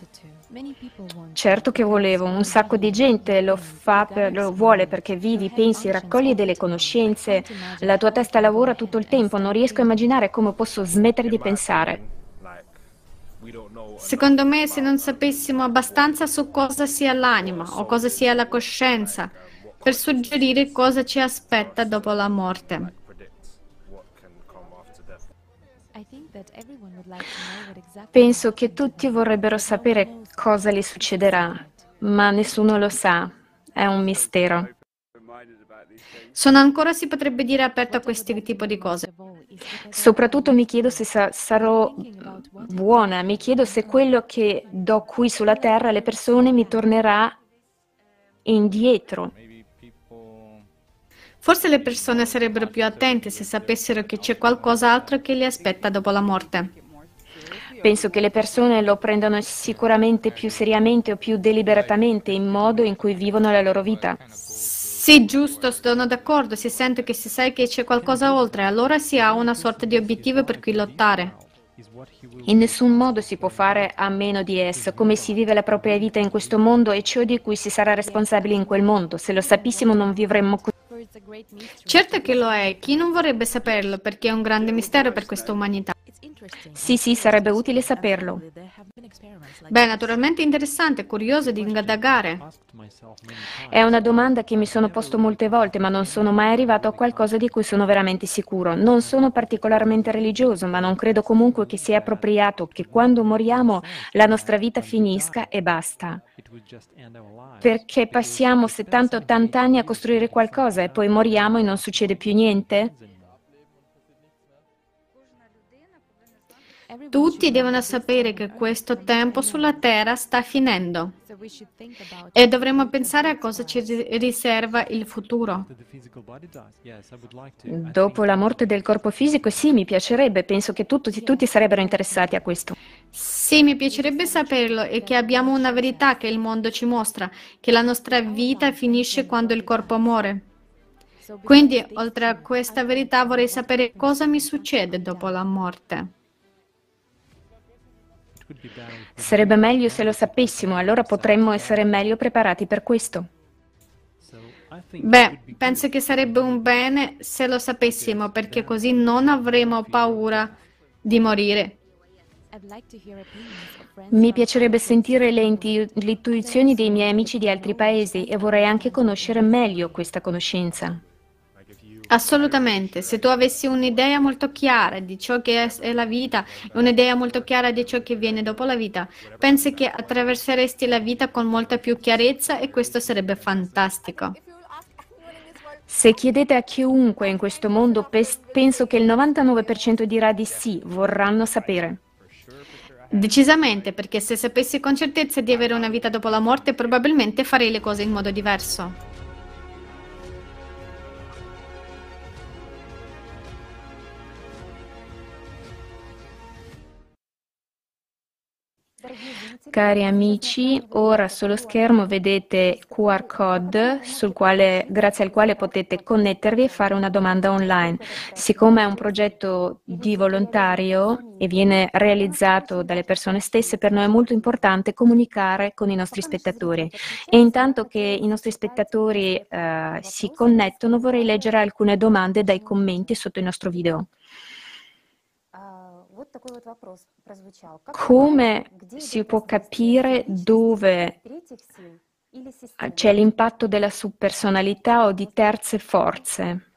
Certo che volevo, un sacco di gente lo vuole perché vivi, pensi, raccogli delle conoscenze. La tua testa lavora tutto il tempo, non riesco a immaginare come posso smettere di pensare. Secondo me, se non sapessimo abbastanza su cosa sia l'anima o cosa sia la coscienza per suggerire cosa ci aspetta dopo la morte. Penso che tutti vorrebbero sapere cosa gli succederà, ma nessuno lo sa, è un mistero. Sono ancora, si potrebbe dire, aperto a questi tipo di cose. Soprattutto mi chiedo se sarò buona, mi chiedo se quello che do qui sulla Terra alle persone mi tornerà indietro. Forse le persone sarebbero più attente se sapessero che c'è qualcos'altro che li aspetta dopo la morte. Penso che le persone lo prendano sicuramente più seriamente o più deliberatamente in modo in cui vivono la loro vita. Sì, giusto, sono d'accordo, si sente che si sa che c'è qualcosa oltre, allora si ha una sorta di obiettivo per cui lottare. In nessun modo si può fare a meno di esso, come si vive la propria vita in questo mondo e ciò di cui si sarà responsabili in quel mondo. Se lo sapessimo non vivremmo così. Certo che lo è, chi non vorrebbe saperlo, perché è un grande mistero per questa umanità. Sì, sarebbe utile saperlo. Beh, naturalmente interessante, curioso di indagare. È una domanda che mi sono posto molte volte, ma non sono mai arrivato a qualcosa di cui sono veramente sicuro. Non sono particolarmente religioso, ma non credo comunque che sia appropriato che quando moriamo la nostra vita finisca e basta. Perché passiamo 70-80 anni a costruire qualcosa e poi moriamo e non succede più niente? Tutti devono sapere che questo tempo sulla Terra sta finendo e dovremmo pensare a cosa ci riserva il futuro. Dopo la morte del corpo fisico, sì, mi piacerebbe, penso che tutti sarebbero interessati a questo. Sì, mi piacerebbe saperlo e che abbiamo una verità che il mondo ci mostra, che la nostra vita finisce quando il corpo muore. Quindi, oltre a questa verità, vorrei sapere cosa mi succede dopo la morte. Sarebbe meglio se lo sapessimo, allora potremmo essere meglio preparati per questo. Beh, penso che sarebbe un bene se lo sapessimo, perché così non avremo paura di morire. Mi piacerebbe sentire le intuizioni dei miei amici di altri paesi e vorrei anche conoscere meglio questa conoscenza. Assolutamente, se tu avessi un'idea molto chiara di ciò che è la vita, un'idea molto chiara di ciò che viene dopo la vita, pensi che attraverseresti la vita con molta più chiarezza e questo sarebbe fantastico. Se chiedete a chiunque in questo mondo, penso che il 99% dirà di sì, vorranno sapere. Decisamente, perché se sapessi con certezza di avere una vita dopo la morte, probabilmente farei le cose in modo diverso. Cari amici, ora sullo schermo vedete QR code grazie al quale potete connettervi e fare una domanda online. Siccome è un progetto di volontario e viene realizzato dalle persone stesse, per noi è molto importante comunicare con i nostri spettatori. E intanto che i nostri spettatori si connettono, vorrei leggere alcune domande dai commenti sotto il nostro video. Come si può capire dove c'è l'impatto della subpersonalità o di terze forze?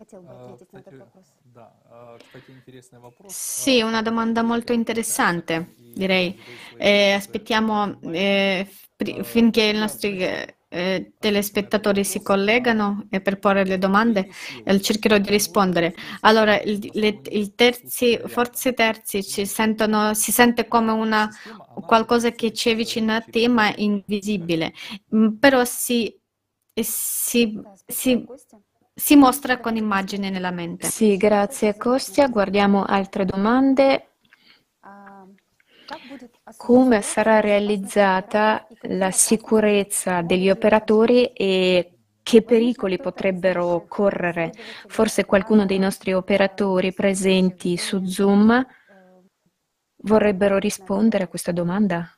Sì, una domanda molto interessante, direi. Aspettiamo finché i nostri telespettatori si collegano per porre le domande, cercherò di rispondere. Allora, forze terzi si sente come qualcosa che c'è vicino a te ma invisibile, però si mostra con immagini nella mente. Sì, grazie Kostya. Guardiamo altre domande. Come sarà realizzata la sicurezza degli operatori e che pericoli potrebbero correre? Forse qualcuno dei nostri operatori presenti su Zoom vorrebbero rispondere a questa domanda?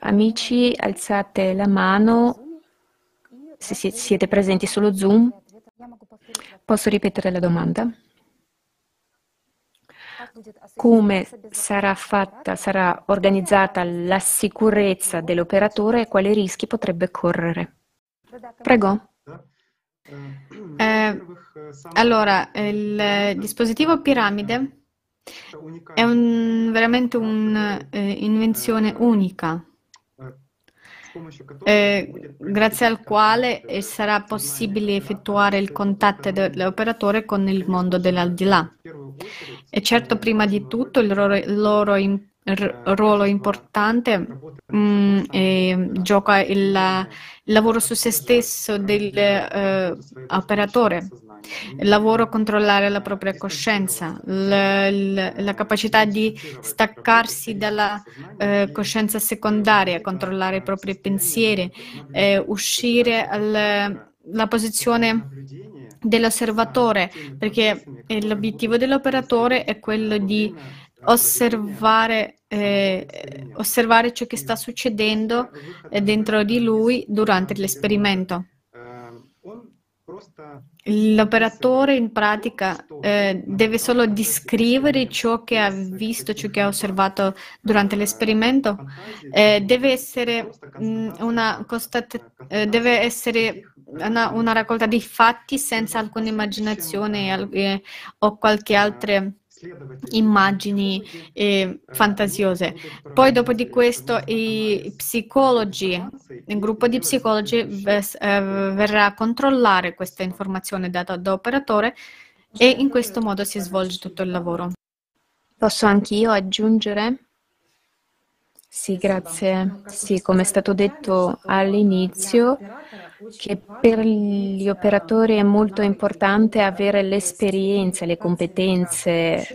Amici, alzate la mano se siete presenti sullo Zoom. Posso ripetere la domanda? Come sarà organizzata la sicurezza dell'operatore e quali rischi potrebbe correre? Prego. Allora, il dispositivo piramide è veramente un'invenzione unica, grazie al quale sarà possibile effettuare il contatto dell'operatore con il mondo dell'aldilà. E certo, prima di tutto, il loro ruolo importante gioca il lavoro su se stesso dell'operatore, il lavoro a controllare la propria coscienza, la capacità di staccarsi dalla coscienza secondaria, controllare i propri pensieri, uscire dalla posizione dell'osservatore, perché l'obiettivo dell'operatore è quello di osservare ciò che sta succedendo dentro di lui durante l'esperimento. L'operatore in pratica deve solo descrivere ciò che ha visto, ciò che ha osservato durante l'esperimento. Deve essere una raccolta di fatti senza alcuna immaginazione o qualche altra immagini fantasiose. Poi dopo di questo i psicologi, il gruppo di psicologi verrà a controllare questa informazione data da operatore e in questo modo si svolge tutto il lavoro. Posso anch'io aggiungere? Sì, grazie. Sì, come è stato detto all'inizio, che per gli operatori è molto importante avere l'esperienza, le competenze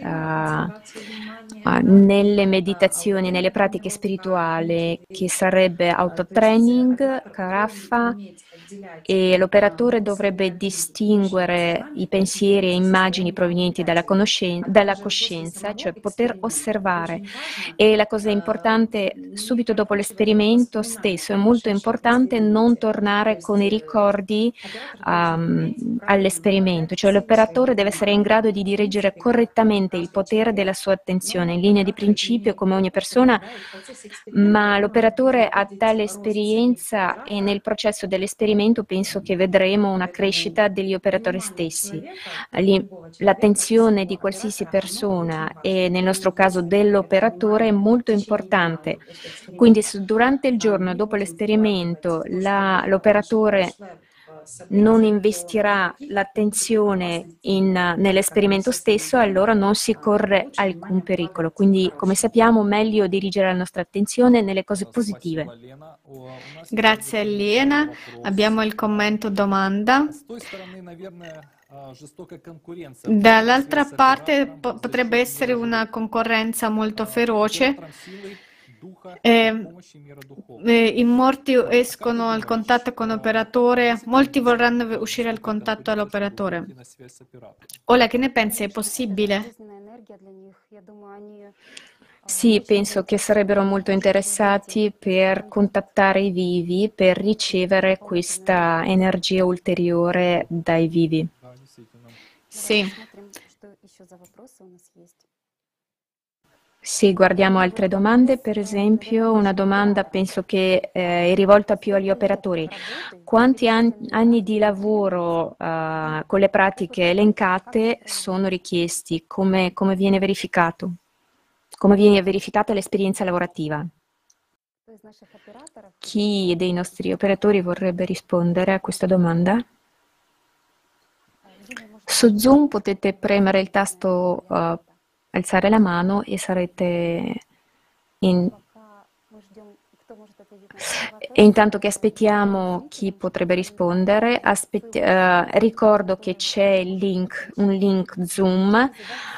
nelle meditazioni, nelle pratiche spirituali, che sarebbe autotraining, karaffa, e l'operatore dovrebbe distinguere i pensieri e immagini provenienti dalla coscienza, cioè poter osservare. E la cosa importante, subito dopo l'esperimento stesso, è molto importante non tornare con i ricordi all'esperimento, cioè l'operatore deve essere in grado di dirigere correttamente il potere della sua attenzione, in linea di principio come ogni persona, ma l'operatore ha tale esperienza e nel processo dell'esperimento penso che vedremo una crescita degli operatori stessi. L'attenzione di qualsiasi persona e nel nostro caso dell'operatore è molto importante, quindi se durante il giorno dopo l'esperimento l'operatore non investirà l'attenzione nell'esperimento stesso, allora non si corre alcun pericolo. Quindi, come sappiamo, meglio dirigere la nostra attenzione nelle cose positive. Grazie Elena. Abbiamo il commento domanda. Dall'altra parte potrebbe essere una concorrenza molto feroce. I morti escono al contatto con l'operatore, molti vorranno uscire al contatto all'operatore. Ola, che ne pensi? È possibile? Sì, penso che sarebbero molto interessati per contattare i vivi, per ricevere questa energia ulteriore dai vivi. Sì. Sì, guardiamo altre domande, per esempio una domanda penso che è rivolta più agli operatori. Quanti anni di lavoro con le pratiche elencate sono richiesti? Come viene verificato? Come viene verificata l'esperienza lavorativa? Chi dei nostri operatori vorrebbe rispondere a questa domanda? Su Zoom potete premere il tasto alzare la mano e sarete E intanto che aspettiamo chi potrebbe rispondere, ricordo che c'è il link, un link Zoom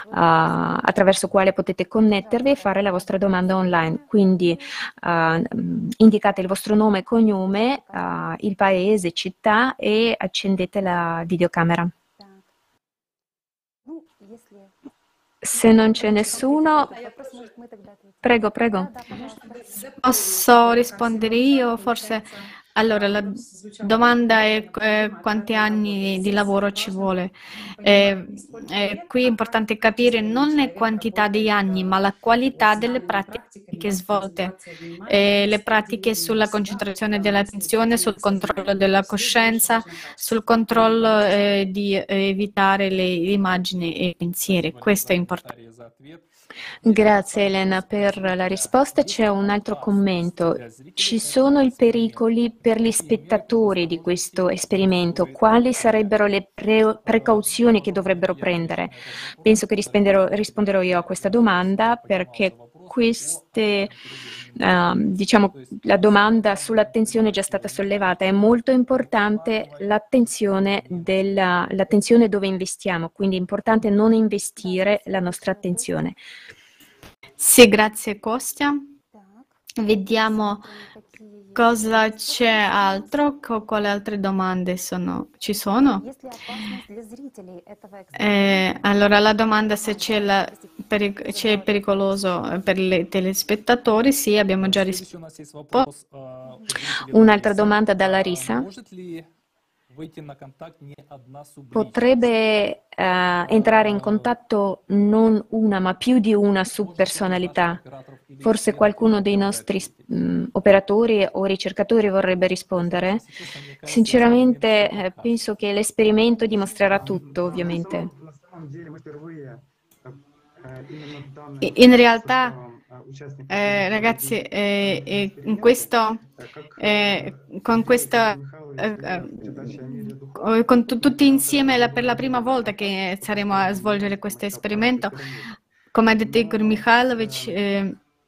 attraverso quale potete connettervi e fare la vostra domanda online. Quindi indicate il vostro nome e cognome, il paese, città e accendete la videocamera. Se non c'è nessuno, prego, prego. Posso rispondere io, forse? Allora, la domanda è quanti anni di lavoro ci vuole. Qui è importante capire non la quantità di anni, ma la qualità delle pratiche svolte. Le pratiche sulla concentrazione dell'attenzione, sul controllo della coscienza, sul controllo di evitare le immagini e i pensieri. Questo è importante. Grazie Elena per la risposta. C'è un altro commento. Ci sono i pericoli per gli spettatori di questo esperimento? Quali sarebbero le precauzioni che dovrebbero prendere? Penso che risponderò io a questa domanda, perché la domanda sull'attenzione è già stata sollevata. È molto importante l'attenzione dove investiamo, quindi è importante non investire la nostra attenzione. Sì, grazie Kostya. Vediamo cosa c'è altro, quali altre domande ci sono. Allora la domanda se c'è pericoloso per i telespettatori, sì, abbiamo già risposto. Un'altra domanda da Larissa. potrebbe entrare in contatto non una, ma più di una subpersonalità. Forse qualcuno dei nostri operatori o ricercatori vorrebbe rispondere. Sinceramente penso che l'esperimento dimostrerà tutto, ovviamente. In realtà, ragazzi, tutti insieme per la prima volta che saremo a svolgere questo esperimento, come ha detto Igor Mikhailovich,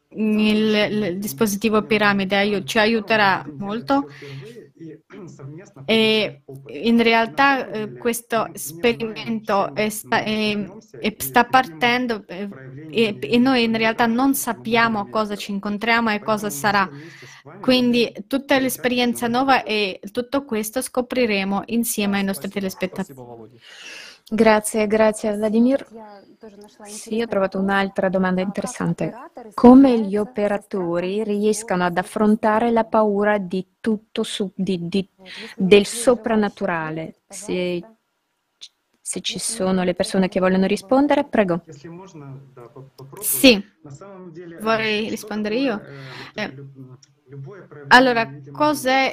il dispositivo piramide ci aiuterà molto. E in realtà questo esperimento sta partendo e noi in realtà non sappiamo cosa ci incontriamo e cosa sarà. Quindi tutta l'esperienza nuova e tutto questo scopriremo insieme ai nostri telespettatori. Grazie, grazie Vladimir. Sì, ho trovato un'altra domanda interessante. Come gli operatori riescano ad affrontare la paura di tutto del soprannaturale? Se ci sono le persone che vogliono rispondere, prego. Sì, vorrei rispondere io. Allora, cos'è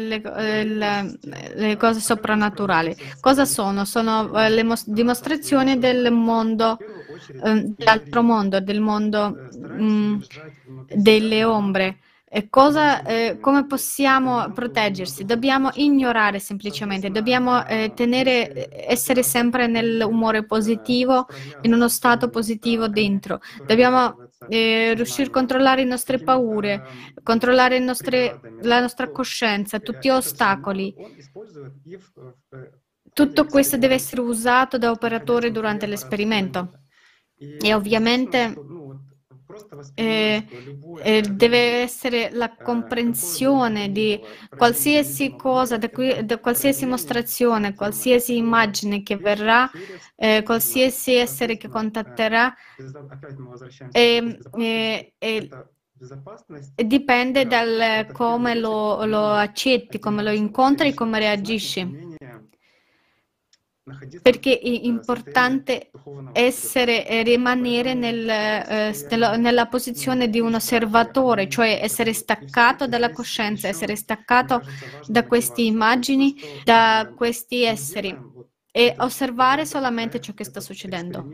le cose soprannaturali? Cosa sono? Sono le dimostrazioni del mondo, dell'altro mondo, del mondo delle ombre. E come possiamo proteggersi? Dobbiamo ignorare semplicemente, dobbiamo essere sempre nell'umore positivo, in uno stato positivo dentro. Dobbiamo riuscire a controllare le nostre paure, controllare la nostra coscienza, tutti gli ostacoli. Tutto questo deve essere usato da operatori durante l'esperimento. E ovviamente deve essere la comprensione di qualsiasi cosa, da qualsiasi mostrazione, qualsiasi immagine che verrà, qualsiasi essere che contatterà, dipende da come lo accetti, come lo incontri, come reagisci. Perché è importante rimanere nella posizione di un osservatore, cioè essere staccato dalla coscienza, essere staccato da queste immagini, da questi esseri, e osservare solamente ciò che sta succedendo.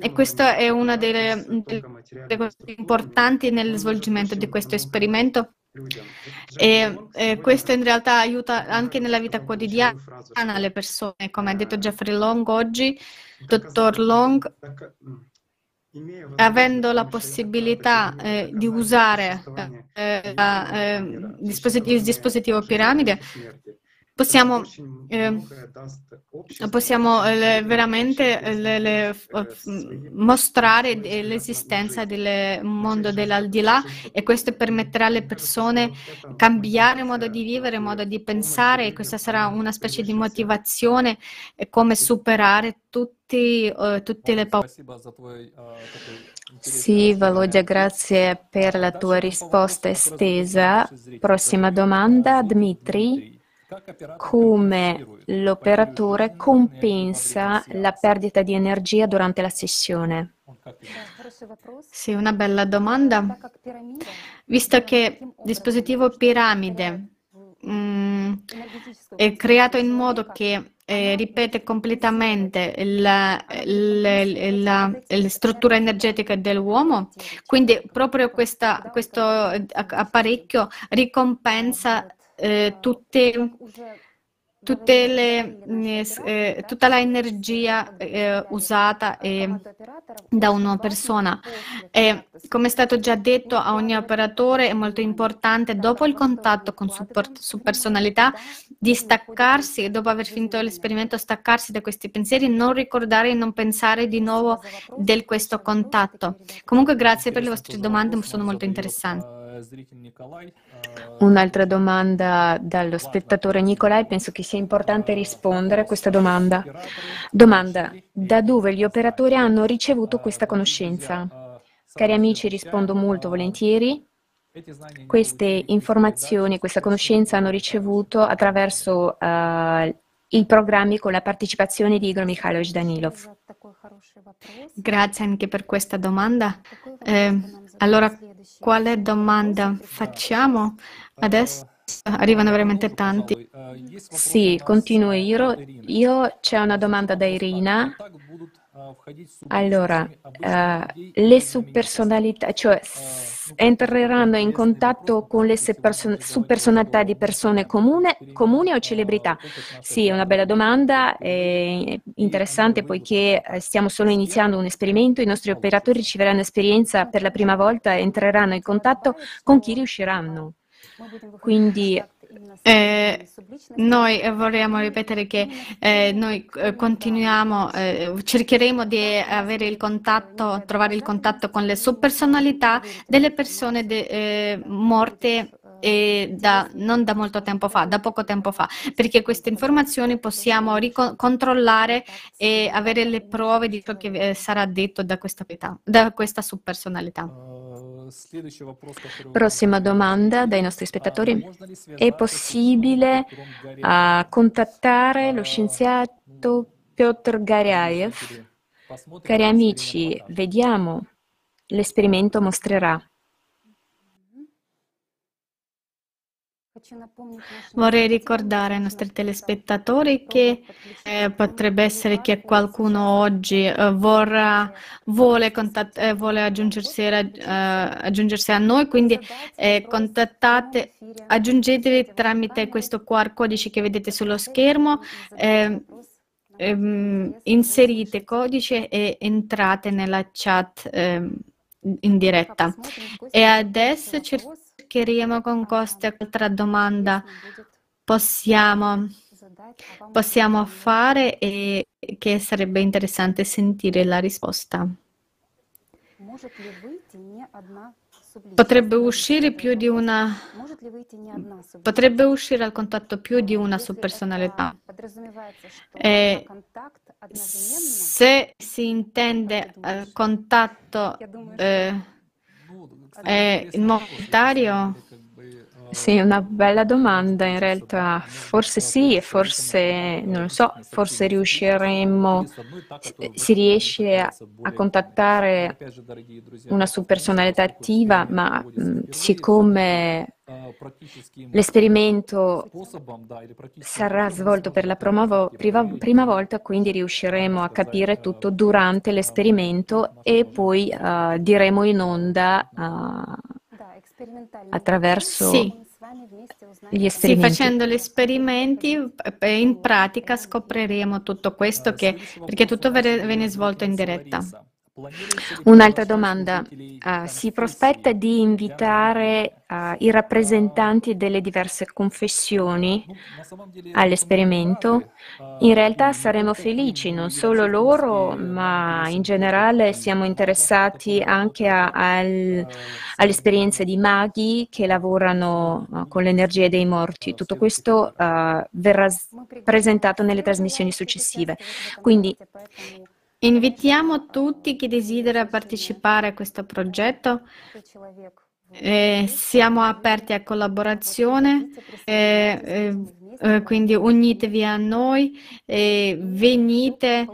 E questa è una delle cose importanti nel svolgimento di questo esperimento. E questo in realtà aiuta anche nella vita quotidiana le persone, come ha detto Jeffrey Long oggi, dottor Long, avendo la possibilità di usare il dispositivo piramide, possiamo veramente mostrare l'esistenza del mondo dell'aldilà, e questo permetterà alle persone di cambiare modo di vivere, modo di pensare, e questa sarà una specie di motivazione come superare tutte le paure. Sì, Volodya, grazie per la tua risposta estesa. Prossima domanda, Dmitry. Come l'operatore compensa la perdita di energia durante la sessione? Sì, una bella domanda. Visto che il dispositivo piramide è creato in modo che ripete completamente la struttura energetica dell'uomo, quindi proprio questo apparecchio ricompensa tutta l'energia usata da una persona. Come è stato già detto, a ogni operatore è molto importante, dopo il contatto con su personalità, di staccarsi, dopo aver finito l'esperimento, staccarsi da questi pensieri, non ricordare e non pensare di nuovo di questo contatto. Comunque, grazie per le vostre domande, sono molto interessanti. Un'altra domanda dallo spettatore Nicolai, penso che sia importante rispondere a questa domanda. Domanda: da dove gli operatori hanno ricevuto questa conoscenza? Cari amici, rispondo molto volentieri. Queste informazioni, questa conoscenza hanno ricevuto attraverso i programmi con la partecipazione di Igor Mikhailovich Danilov. Grazie anche per questa domanda. Allora, quale domanda facciamo? Adesso arrivano veramente tanti. Sì, continuo io. C'è una domanda da Irina. Allora, le subpersonalità, cioè entreranno in contatto con le subpersonalità di persone comuni o celebrità? Sì, è una bella domanda, è interessante poiché stiamo solo iniziando un esperimento, i nostri operatori riceveranno esperienza per la prima volta e entreranno in contatto con chi riusciranno. Quindi noi vorremmo ripetere che noi continuiamo, cercheremo di avere il contatto, trovare il contatto con le subpersonalità delle persone morte non da molto tempo fa, da poco tempo fa, perché queste informazioni possiamo controllare e avere le prove di ciò che sarà detto da questa subpersonalità. Prossima domanda dai nostri spettatori. È possibile contattare lo scienziato Piotr Gariaev? Cari amici, vediamo, l'esperimento mostrerà. Vorrei ricordare ai nostri telespettatori che potrebbe essere che qualcuno oggi vuole aggiungersi a noi, quindi aggiungetevi tramite questo QR codice che vedete sullo schermo, inserite codice e entrate nella chat in diretta. E adesso cercheremo con quest'altra domanda possiamo fare e che sarebbe interessante sentire la risposta. Potrebbe uscire al contatto più di una subpersonalità. Se si intende contatto monetario? Sì, una bella domanda in realtà. Forse sì e forse non lo so, forse si riesce a contattare una subpersonalità attiva, ma siccome l'esperimento sarà svolto per la prima volta, quindi riusciremo a capire tutto durante l'esperimento e poi diremo in onda attraverso gli esperimenti. Sì, facendo gli esperimenti in pratica scopriremo tutto questo, perché tutto viene svolto in diretta. Un'altra domanda. Si prospetta di invitare i rappresentanti delle diverse confessioni all'esperimento? In realtà saremo felici, non solo loro, ma in generale siamo interessati anche all'esperienza di maghi che lavorano con l'energia dei morti. Tutto questo verrà presentato nelle trasmissioni successive. Quindi, invitiamo tutti chi desidera partecipare a questo progetto, siamo aperti a collaborazione, quindi unitevi a noi, venite,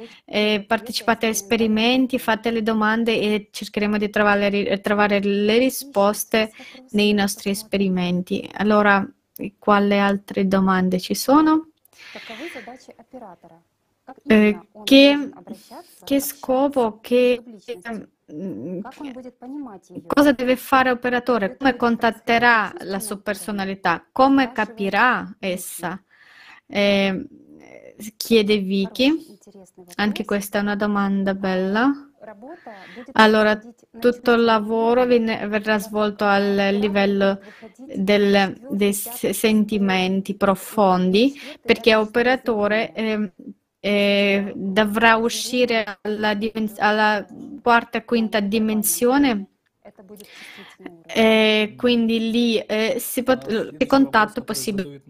partecipate a esperimenti, fate le domande e cercheremo di trovare le risposte nei nostri esperimenti. Allora, quali altre domande ci sono? Che scopo, cosa deve fare l'operatore, come contatterà la subpersonalità, come capirà essa? Chiede Vicky, anche questa è una domanda bella. Allora, tutto il lavoro verrà svolto al livello dei sentimenti profondi, perché l'operatore dovrà uscire alla quarta e quinta dimensione, quindi lì il contatto è possibile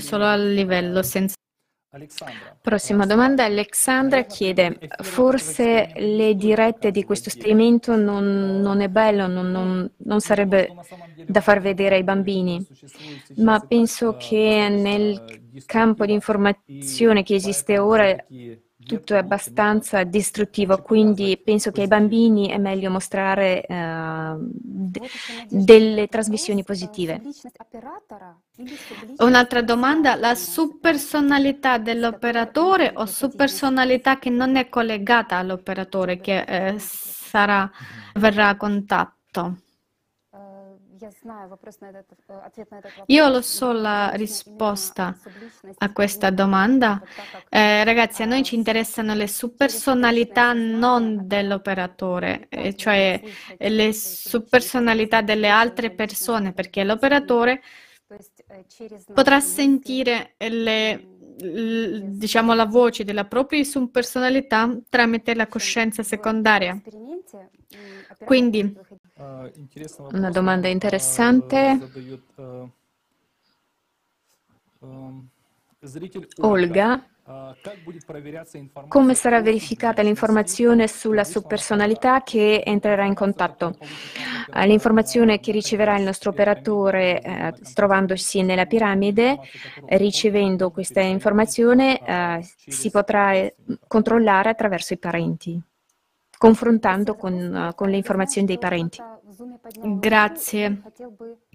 solo a livello sensoriale. Prossima domanda, Alexandra chiede: forse le dirette di questo esperimento non è bello, non sarebbe da far vedere ai bambini, ma penso che nel campo di informazione che esiste ora tutto è abbastanza distruttivo, quindi penso che ai bambini è meglio mostrare delle trasmissioni positive. Un'altra domanda: la subpersonalità dell'operatore o subpersonalità che non è collegata all'operatore che verrà a contatto? Io lo so la risposta a questa domanda. Ragazzi, a noi ci interessano le subpersonalità non dell'operatore, cioè le subpersonalità delle altre persone, perché l'operatore potrà sentire diciamo la voce della propria subpersonalità tramite la coscienza secondaria. Quindi una domanda interessante. Olga: come sarà verificata l'informazione sulla subpersonalità che entrerà in contatto? L'informazione che riceverà il nostro operatore trovandosi nella piramide, ricevendo questa informazione si potrà controllare attraverso i parenti, confrontando con le informazioni dei parenti. Grazie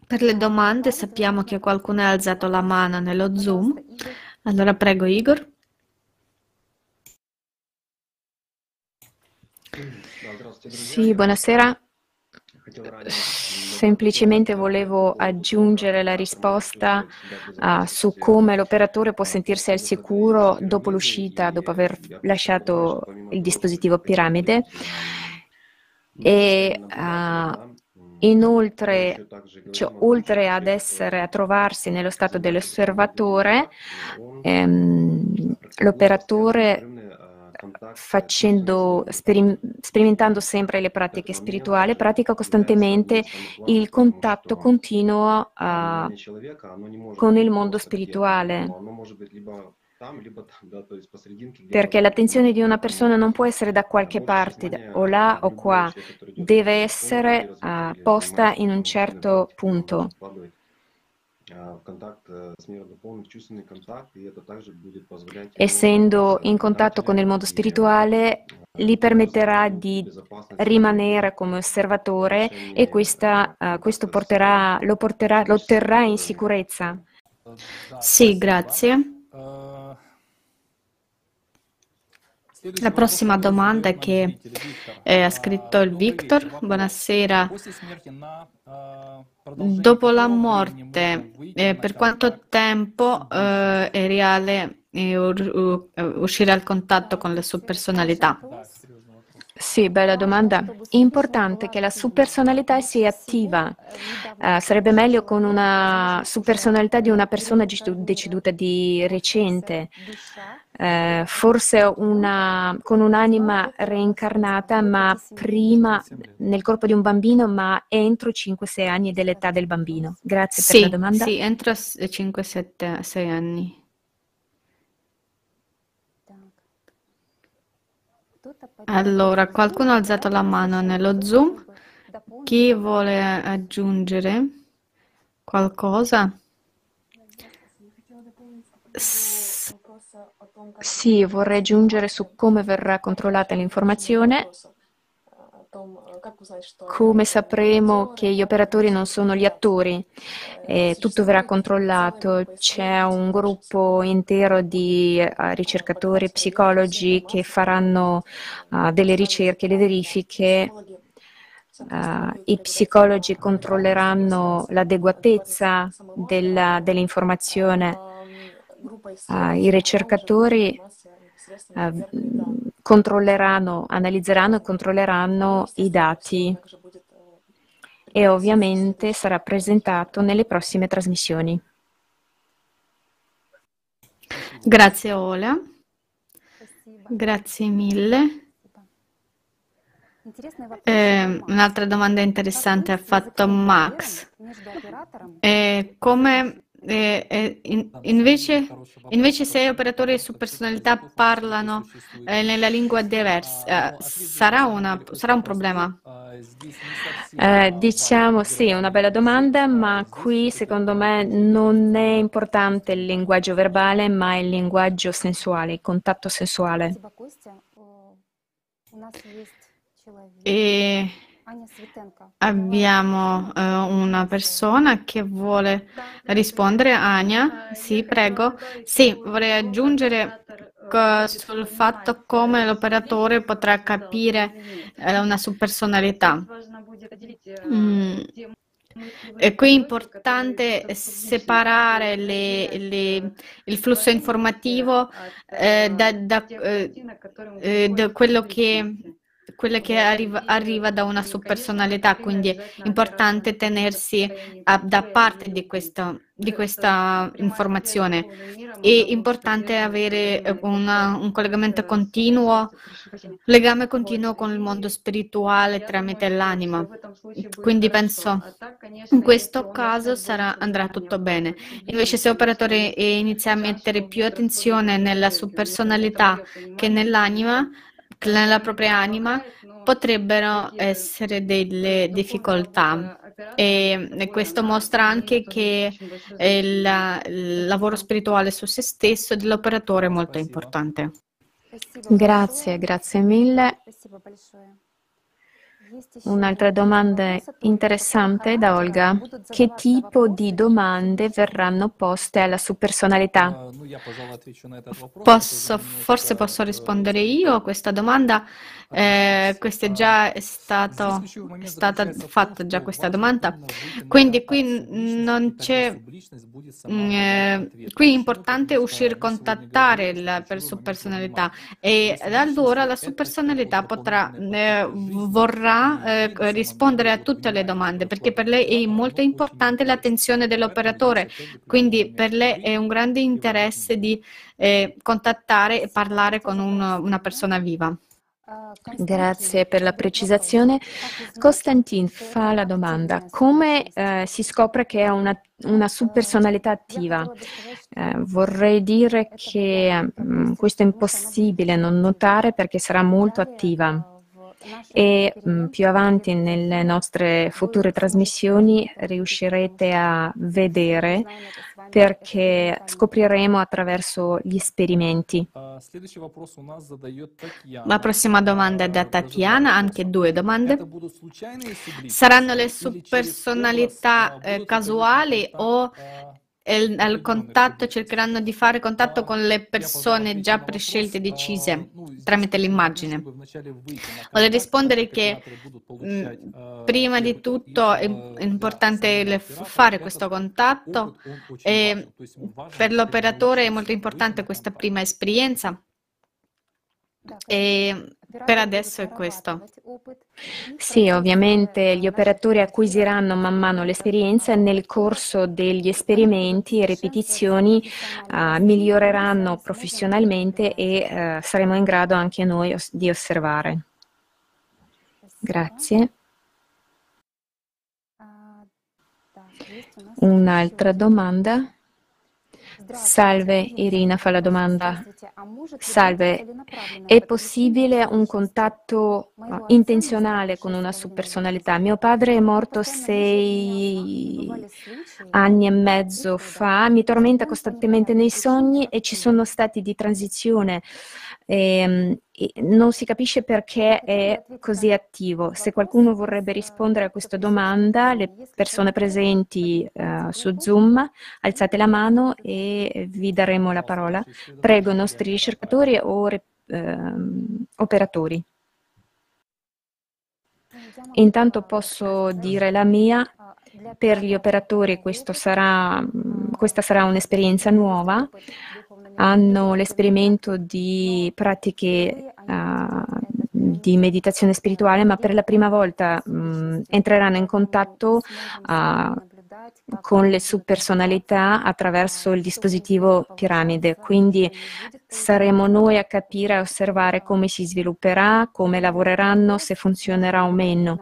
per le domande. Sappiamo che qualcuno ha alzato la mano nello Zoom. Allora prego Igor. Sì, buonasera. Semplicemente volevo aggiungere la risposta su come l'operatore può sentirsi al sicuro dopo l'uscita, dopo aver lasciato il dispositivo piramide. E inoltre, cioè, oltre ad essere a trovarsi nello stato dell'osservatore, l'operatore, sperimentando sempre le pratiche spirituali, pratica costantemente il contatto continuo con il mondo spirituale, perché l'attenzione di una persona non può essere da qualche parte, o là o qua, deve essere posta in un certo punto. Essendo in contatto con il mondo spirituale, gli permetterà di rimanere come osservatore, e lo terrà in sicurezza. Sì, grazie. La prossima domanda che ha scritto il Victor: buonasera, dopo la morte per quanto tempo è reale uscire al contatto con la subpersonalità? Sì, bella domanda. È importante che la subpersonalità sia attiva. Sarebbe meglio con una subpersonalità di una persona deceduta di recente, forse con un'anima reincarnata, ma prima nel corpo di un bambino, ma entro 5-6 anni dell'età del bambino. Grazie per la domanda. Sì, entro 5-6 anni. Allora, qualcuno ha alzato la mano nello Zoom. Chi vuole aggiungere qualcosa? Sì, vorrei aggiungere su come verrà controllata l'informazione, come sapremo che gli operatori non sono gli attori. Tutto verrà controllato. C'è un gruppo intero di ricercatori, psicologi che faranno delle ricerche, le verifiche. I psicologi controlleranno l'adeguatezza dell'informazione. I ricercatori analizzeranno e controlleranno i dati, e ovviamente sarà presentato nelle prossime trasmissioni. Grazie Ola, grazie mille. Un'altra domanda interessante ha fatto Max: come Invece se operatori su personalità parlano nella lingua diversa, sarà un problema? Diciamo sì, è una bella domanda, ma qui secondo me non è importante il linguaggio verbale, ma il linguaggio sensuale, il contatto sensuale. E abbiamo una persona che vuole rispondere. Ania, sì, prego. Sì, vorrei aggiungere sul fatto come l'operatore potrà capire una subpersonalità. E qui è importante separare il flusso informativo da quella che arriva da una subpersonalità, quindi è importante tenersi da parte di questa informazione. È importante avere un collegamento continuo, legame continuo con il mondo spirituale tramite l'anima. Quindi penso in questo caso andrà tutto bene. Invece se l'operatore inizia a mettere più attenzione nella subpersonalità che nell'anima, nella propria anima, potrebbero essere delle difficoltà, e questo mostra anche che il lavoro spirituale su se stesso dell'operatore è molto importante. Grazie, grazie mille. Un'altra domanda interessante da Olga. Che tipo di domande verranno poste alla subpersonalità? Forse posso rispondere io a questa domanda. Questa è già stata fatta già questa domanda. Quindi qui non c'è. Qui è importante uscire a contattare la subpersonalità, e allora la subpersonalità vorrà rispondere a tutte le domande, perché per lei è molto importante l'attenzione dell'operatore, quindi per lei è un grande interesse di contattare e parlare con una persona viva. Grazie per la precisazione. Costantin fa la domanda: come si scopre che ha una subpersonalità attiva? Vorrei dire che questo è impossibile non notare, perché sarà molto attiva. E più avanti nelle nostre future trasmissioni riuscirete a vedere, perché scopriremo attraverso gli esperimenti. La prossima domanda è da Tatiana, anche due domande. Saranno le subpersonalità casuali o al contatto cercheranno di fare contatto con le persone già prescelte e decise tramite l'immagine? Voglio rispondere che prima di tutto è importante fare questo contatto, e per l'operatore è molto importante questa prima esperienza, e per adesso è questo. Sì, ovviamente gli operatori acquisiranno man mano l'esperienza, e nel corso degli esperimenti e ripetizioni miglioreranno professionalmente, e saremo in grado anche noi di osservare. Grazie. Un'altra domanda? Salve, Irina fa la domanda. Salve, è possibile un contatto intenzionale con una subpersonalità? Mio padre è morto 6 anni e mezzo fa, mi tormenta costantemente nei sogni, e ci sono stati di transizione. Non si capisce perché è così attivo. Se qualcuno vorrebbe rispondere a questa domanda, le persone presenti su Zoom, alzate la mano e vi daremo la parola. Prego i nostri ricercatori o operatori. Intanto posso dire la mia. Per gli operatori questa sarà un'esperienza nuova. Hanno l'esperimento di pratiche di meditazione spirituale, ma per la prima volta entreranno in contatto con le subpersonalità attraverso il dispositivo piramide. Quindi saremo noi a capire e osservare come si svilupperà, come lavoreranno, se funzionerà o meno.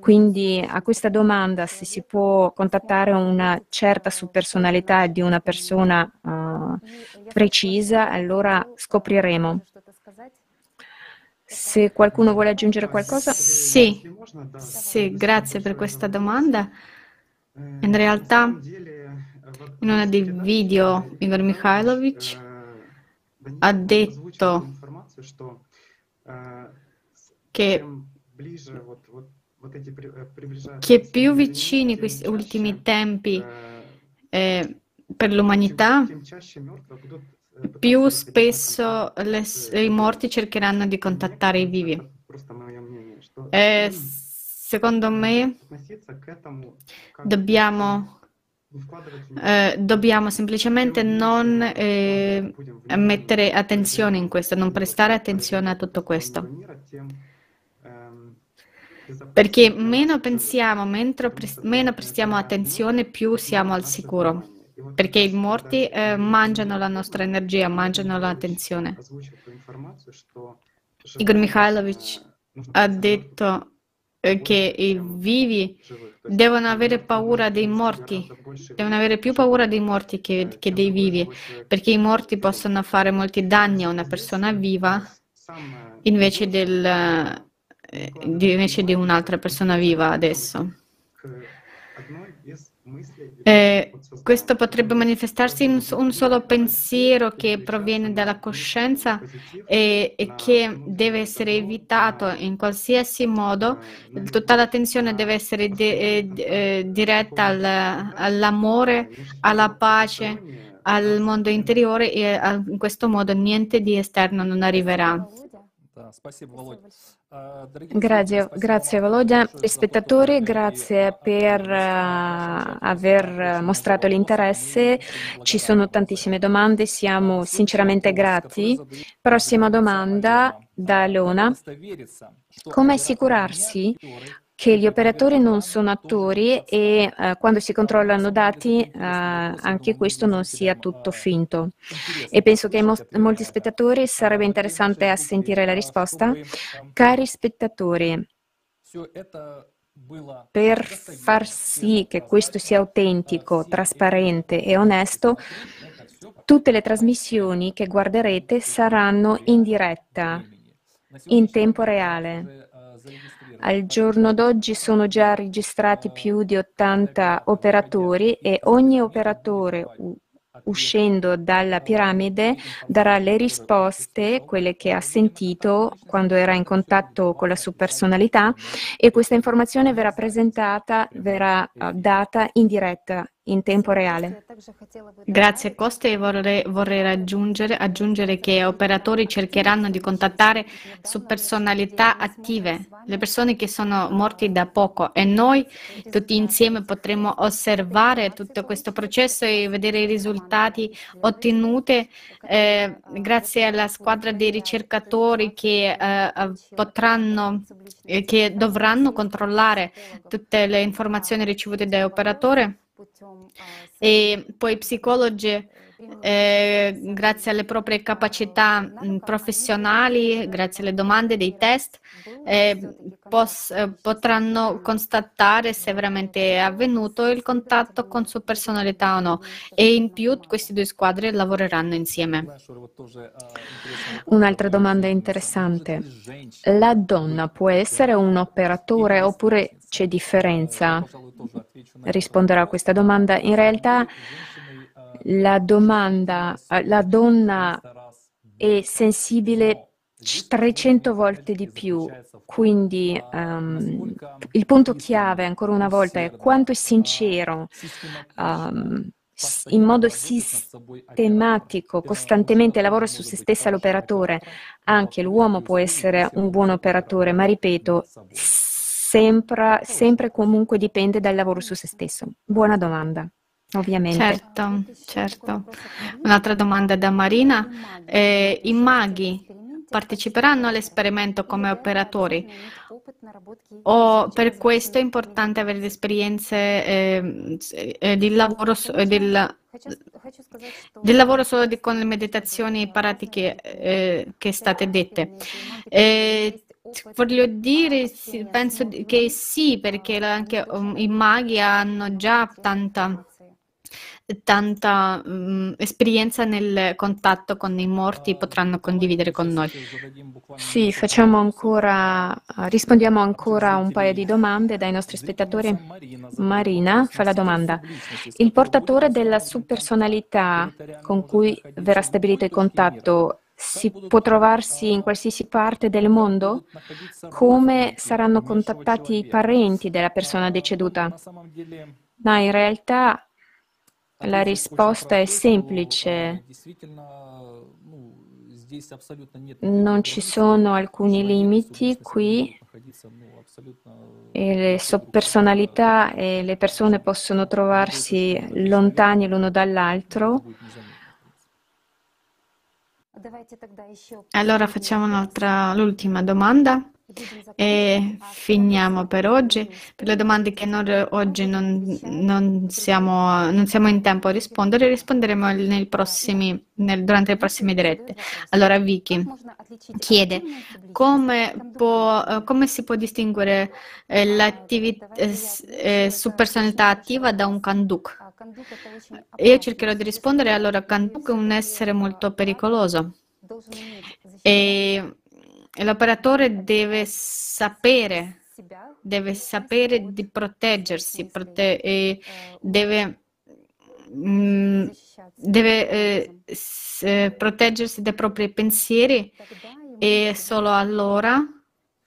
Quindi a questa domanda se si può contattare una certa subpersonalità di una persona precisa, allora scopriremo. Se qualcuno vuole aggiungere qualcosa? Sì, grazie per questa domanda. In realtà, in uno dei video, Igor Mikhailovich ha detto che più vicini questi ultimi tempi per l'umanità, più spesso i morti cercheranno di contattare i vivi. Secondo me dobbiamo semplicemente non mettere attenzione in questo, non prestare attenzione a tutto questo. Perché meno pensiamo, meno prestiamo attenzione, più siamo al sicuro. Perché i morti mangiano la nostra energia, mangiano l'attenzione. Igor Mikhailovich ha detto che i vivi devono avere paura dei morti, devono avere più paura dei morti che dei vivi, perché i morti possono fare molti danni a una persona viva invece di un'altra persona viva adesso. Questo potrebbe manifestarsi in un solo pensiero che proviene dalla coscienza e che deve essere evitato in qualsiasi modo. Tutta l'attenzione deve essere diretta all'amore, alla pace, al mondo interiore, e in questo modo niente di esterno non arriverà. Grazie Volodya. Spettatori, grazie per aver mostrato l'interesse. Ci sono tantissime domande, siamo sinceramente grati. Prossima domanda da Leona. Come assicurarsi che gli operatori non sono attori e quando si controllano dati anche questo non sia tutto finto? E penso che molti spettatori sarebbe interessante a sentire la risposta. Cari spettatori, per far sì che questo sia autentico, trasparente e onesto, tutte le trasmissioni che guarderete saranno in diretta, in tempo reale. Al giorno d'oggi sono già registrati più di 80 operatori e ogni operatore uscendo dalla piramide darà le risposte, quelle che ha sentito quando era in contatto con la sua personalità, e questa informazione verrà presentata, verrà data in diretta, in tempo reale. Grazie Costa, e vorrei aggiungere che gli operatori cercheranno di contattare su personalità attive, le persone che sono morte da poco, e noi tutti insieme potremo osservare tutto questo processo e vedere i risultati ottenuti grazie alla squadra dei ricercatori che dovranno controllare tutte le informazioni ricevute dagli operatori. E poi psicologi, grazie alle proprie capacità professionali, grazie alle domande dei test, potranno constatare se veramente è avvenuto il contatto con sua personalità o no. E in più queste due squadre lavoreranno insieme. Un'altra domanda interessante. La donna può essere un operatore oppure c'è differenza? Risponderò a questa domanda. In realtà la donna è sensibile 300 volte di più, quindi il punto chiave ancora una volta è quanto è sincero, in modo sistematico, costantemente lavora su se stessa l'operatore. Anche l'uomo può essere un buon operatore, ma ripeto, sempre comunque dipende dal lavoro su se stesso. Buona domanda, ovviamente. Certo. Un'altra domanda da Marina. I maghi parteciperanno all'esperimento come operatori. Per questo è importante avere le esperienze del lavoro solo con le meditazioni e pratiche che state dette. Voglio dire, penso che sì, perché anche i maghi hanno già tanta esperienza nel contatto con i morti, potranno condividere con noi. Sì, rispondiamo ancora a un paio di domande dai nostri spettatori. Marina fa la domanda: il portatore della subpersonalità con cui verrà stabilito il contatto si può trovarsi in qualsiasi parte del mondo? Come saranno contattati i parenti della persona deceduta? No, in realtà la risposta è semplice. Non ci sono alcuni limiti qui, e le sovpersonalità e le persone possono trovarsi lontani l'uno dall'altro. Allora facciamo l'ultima domanda e finiamo per oggi. Per le domande che oggi non siamo in tempo a rispondere, risponderemo durante le prossime dirette. Allora Vicky chiede come si può distinguere l'attività subpersonalità attiva da un kanduk. Io cercherò di rispondere. Allora, Kanduk è un essere molto pericoloso e l'operatore deve sapere di proteggersi, deve proteggersi dai propri pensieri, e solo allora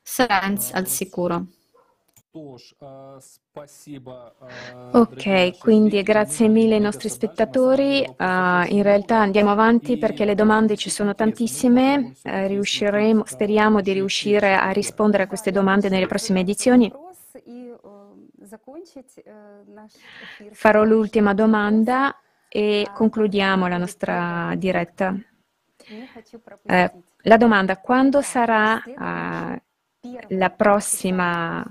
sarà al sicuro. Ok, quindi grazie mille ai nostri spettatori. In realtà andiamo avanti perché le domande ci sono tantissime. Speriamo di riuscire a rispondere a queste domande nelle prossime edizioni. Farò l'ultima domanda e concludiamo la nostra diretta. La domanda: quando sarà la prossima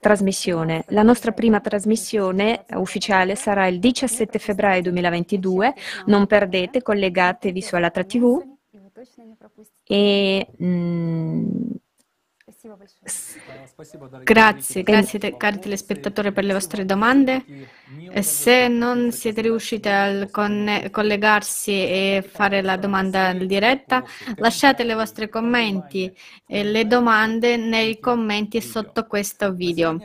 trasmissione? La nostra prima trasmissione ufficiale sarà il 17 febbraio 2022. Non perdete, collegatevi su Allatra TV e grazie cari telespettatori per le vostre domande. Se non siete riusciti a collegarsi e fare la domanda in diretta, lasciate i vostri commenti e le domande nei commenti sotto questo video.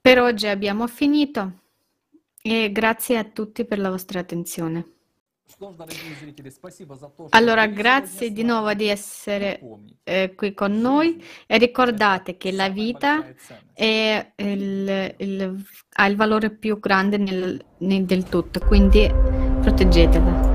Per oggi abbiamo finito e grazie a tutti per la vostra attenzione. Allora, grazie di nuovo di essere qui con noi, e ricordate che la vita ha il valore più grande del tutto, quindi proteggetela.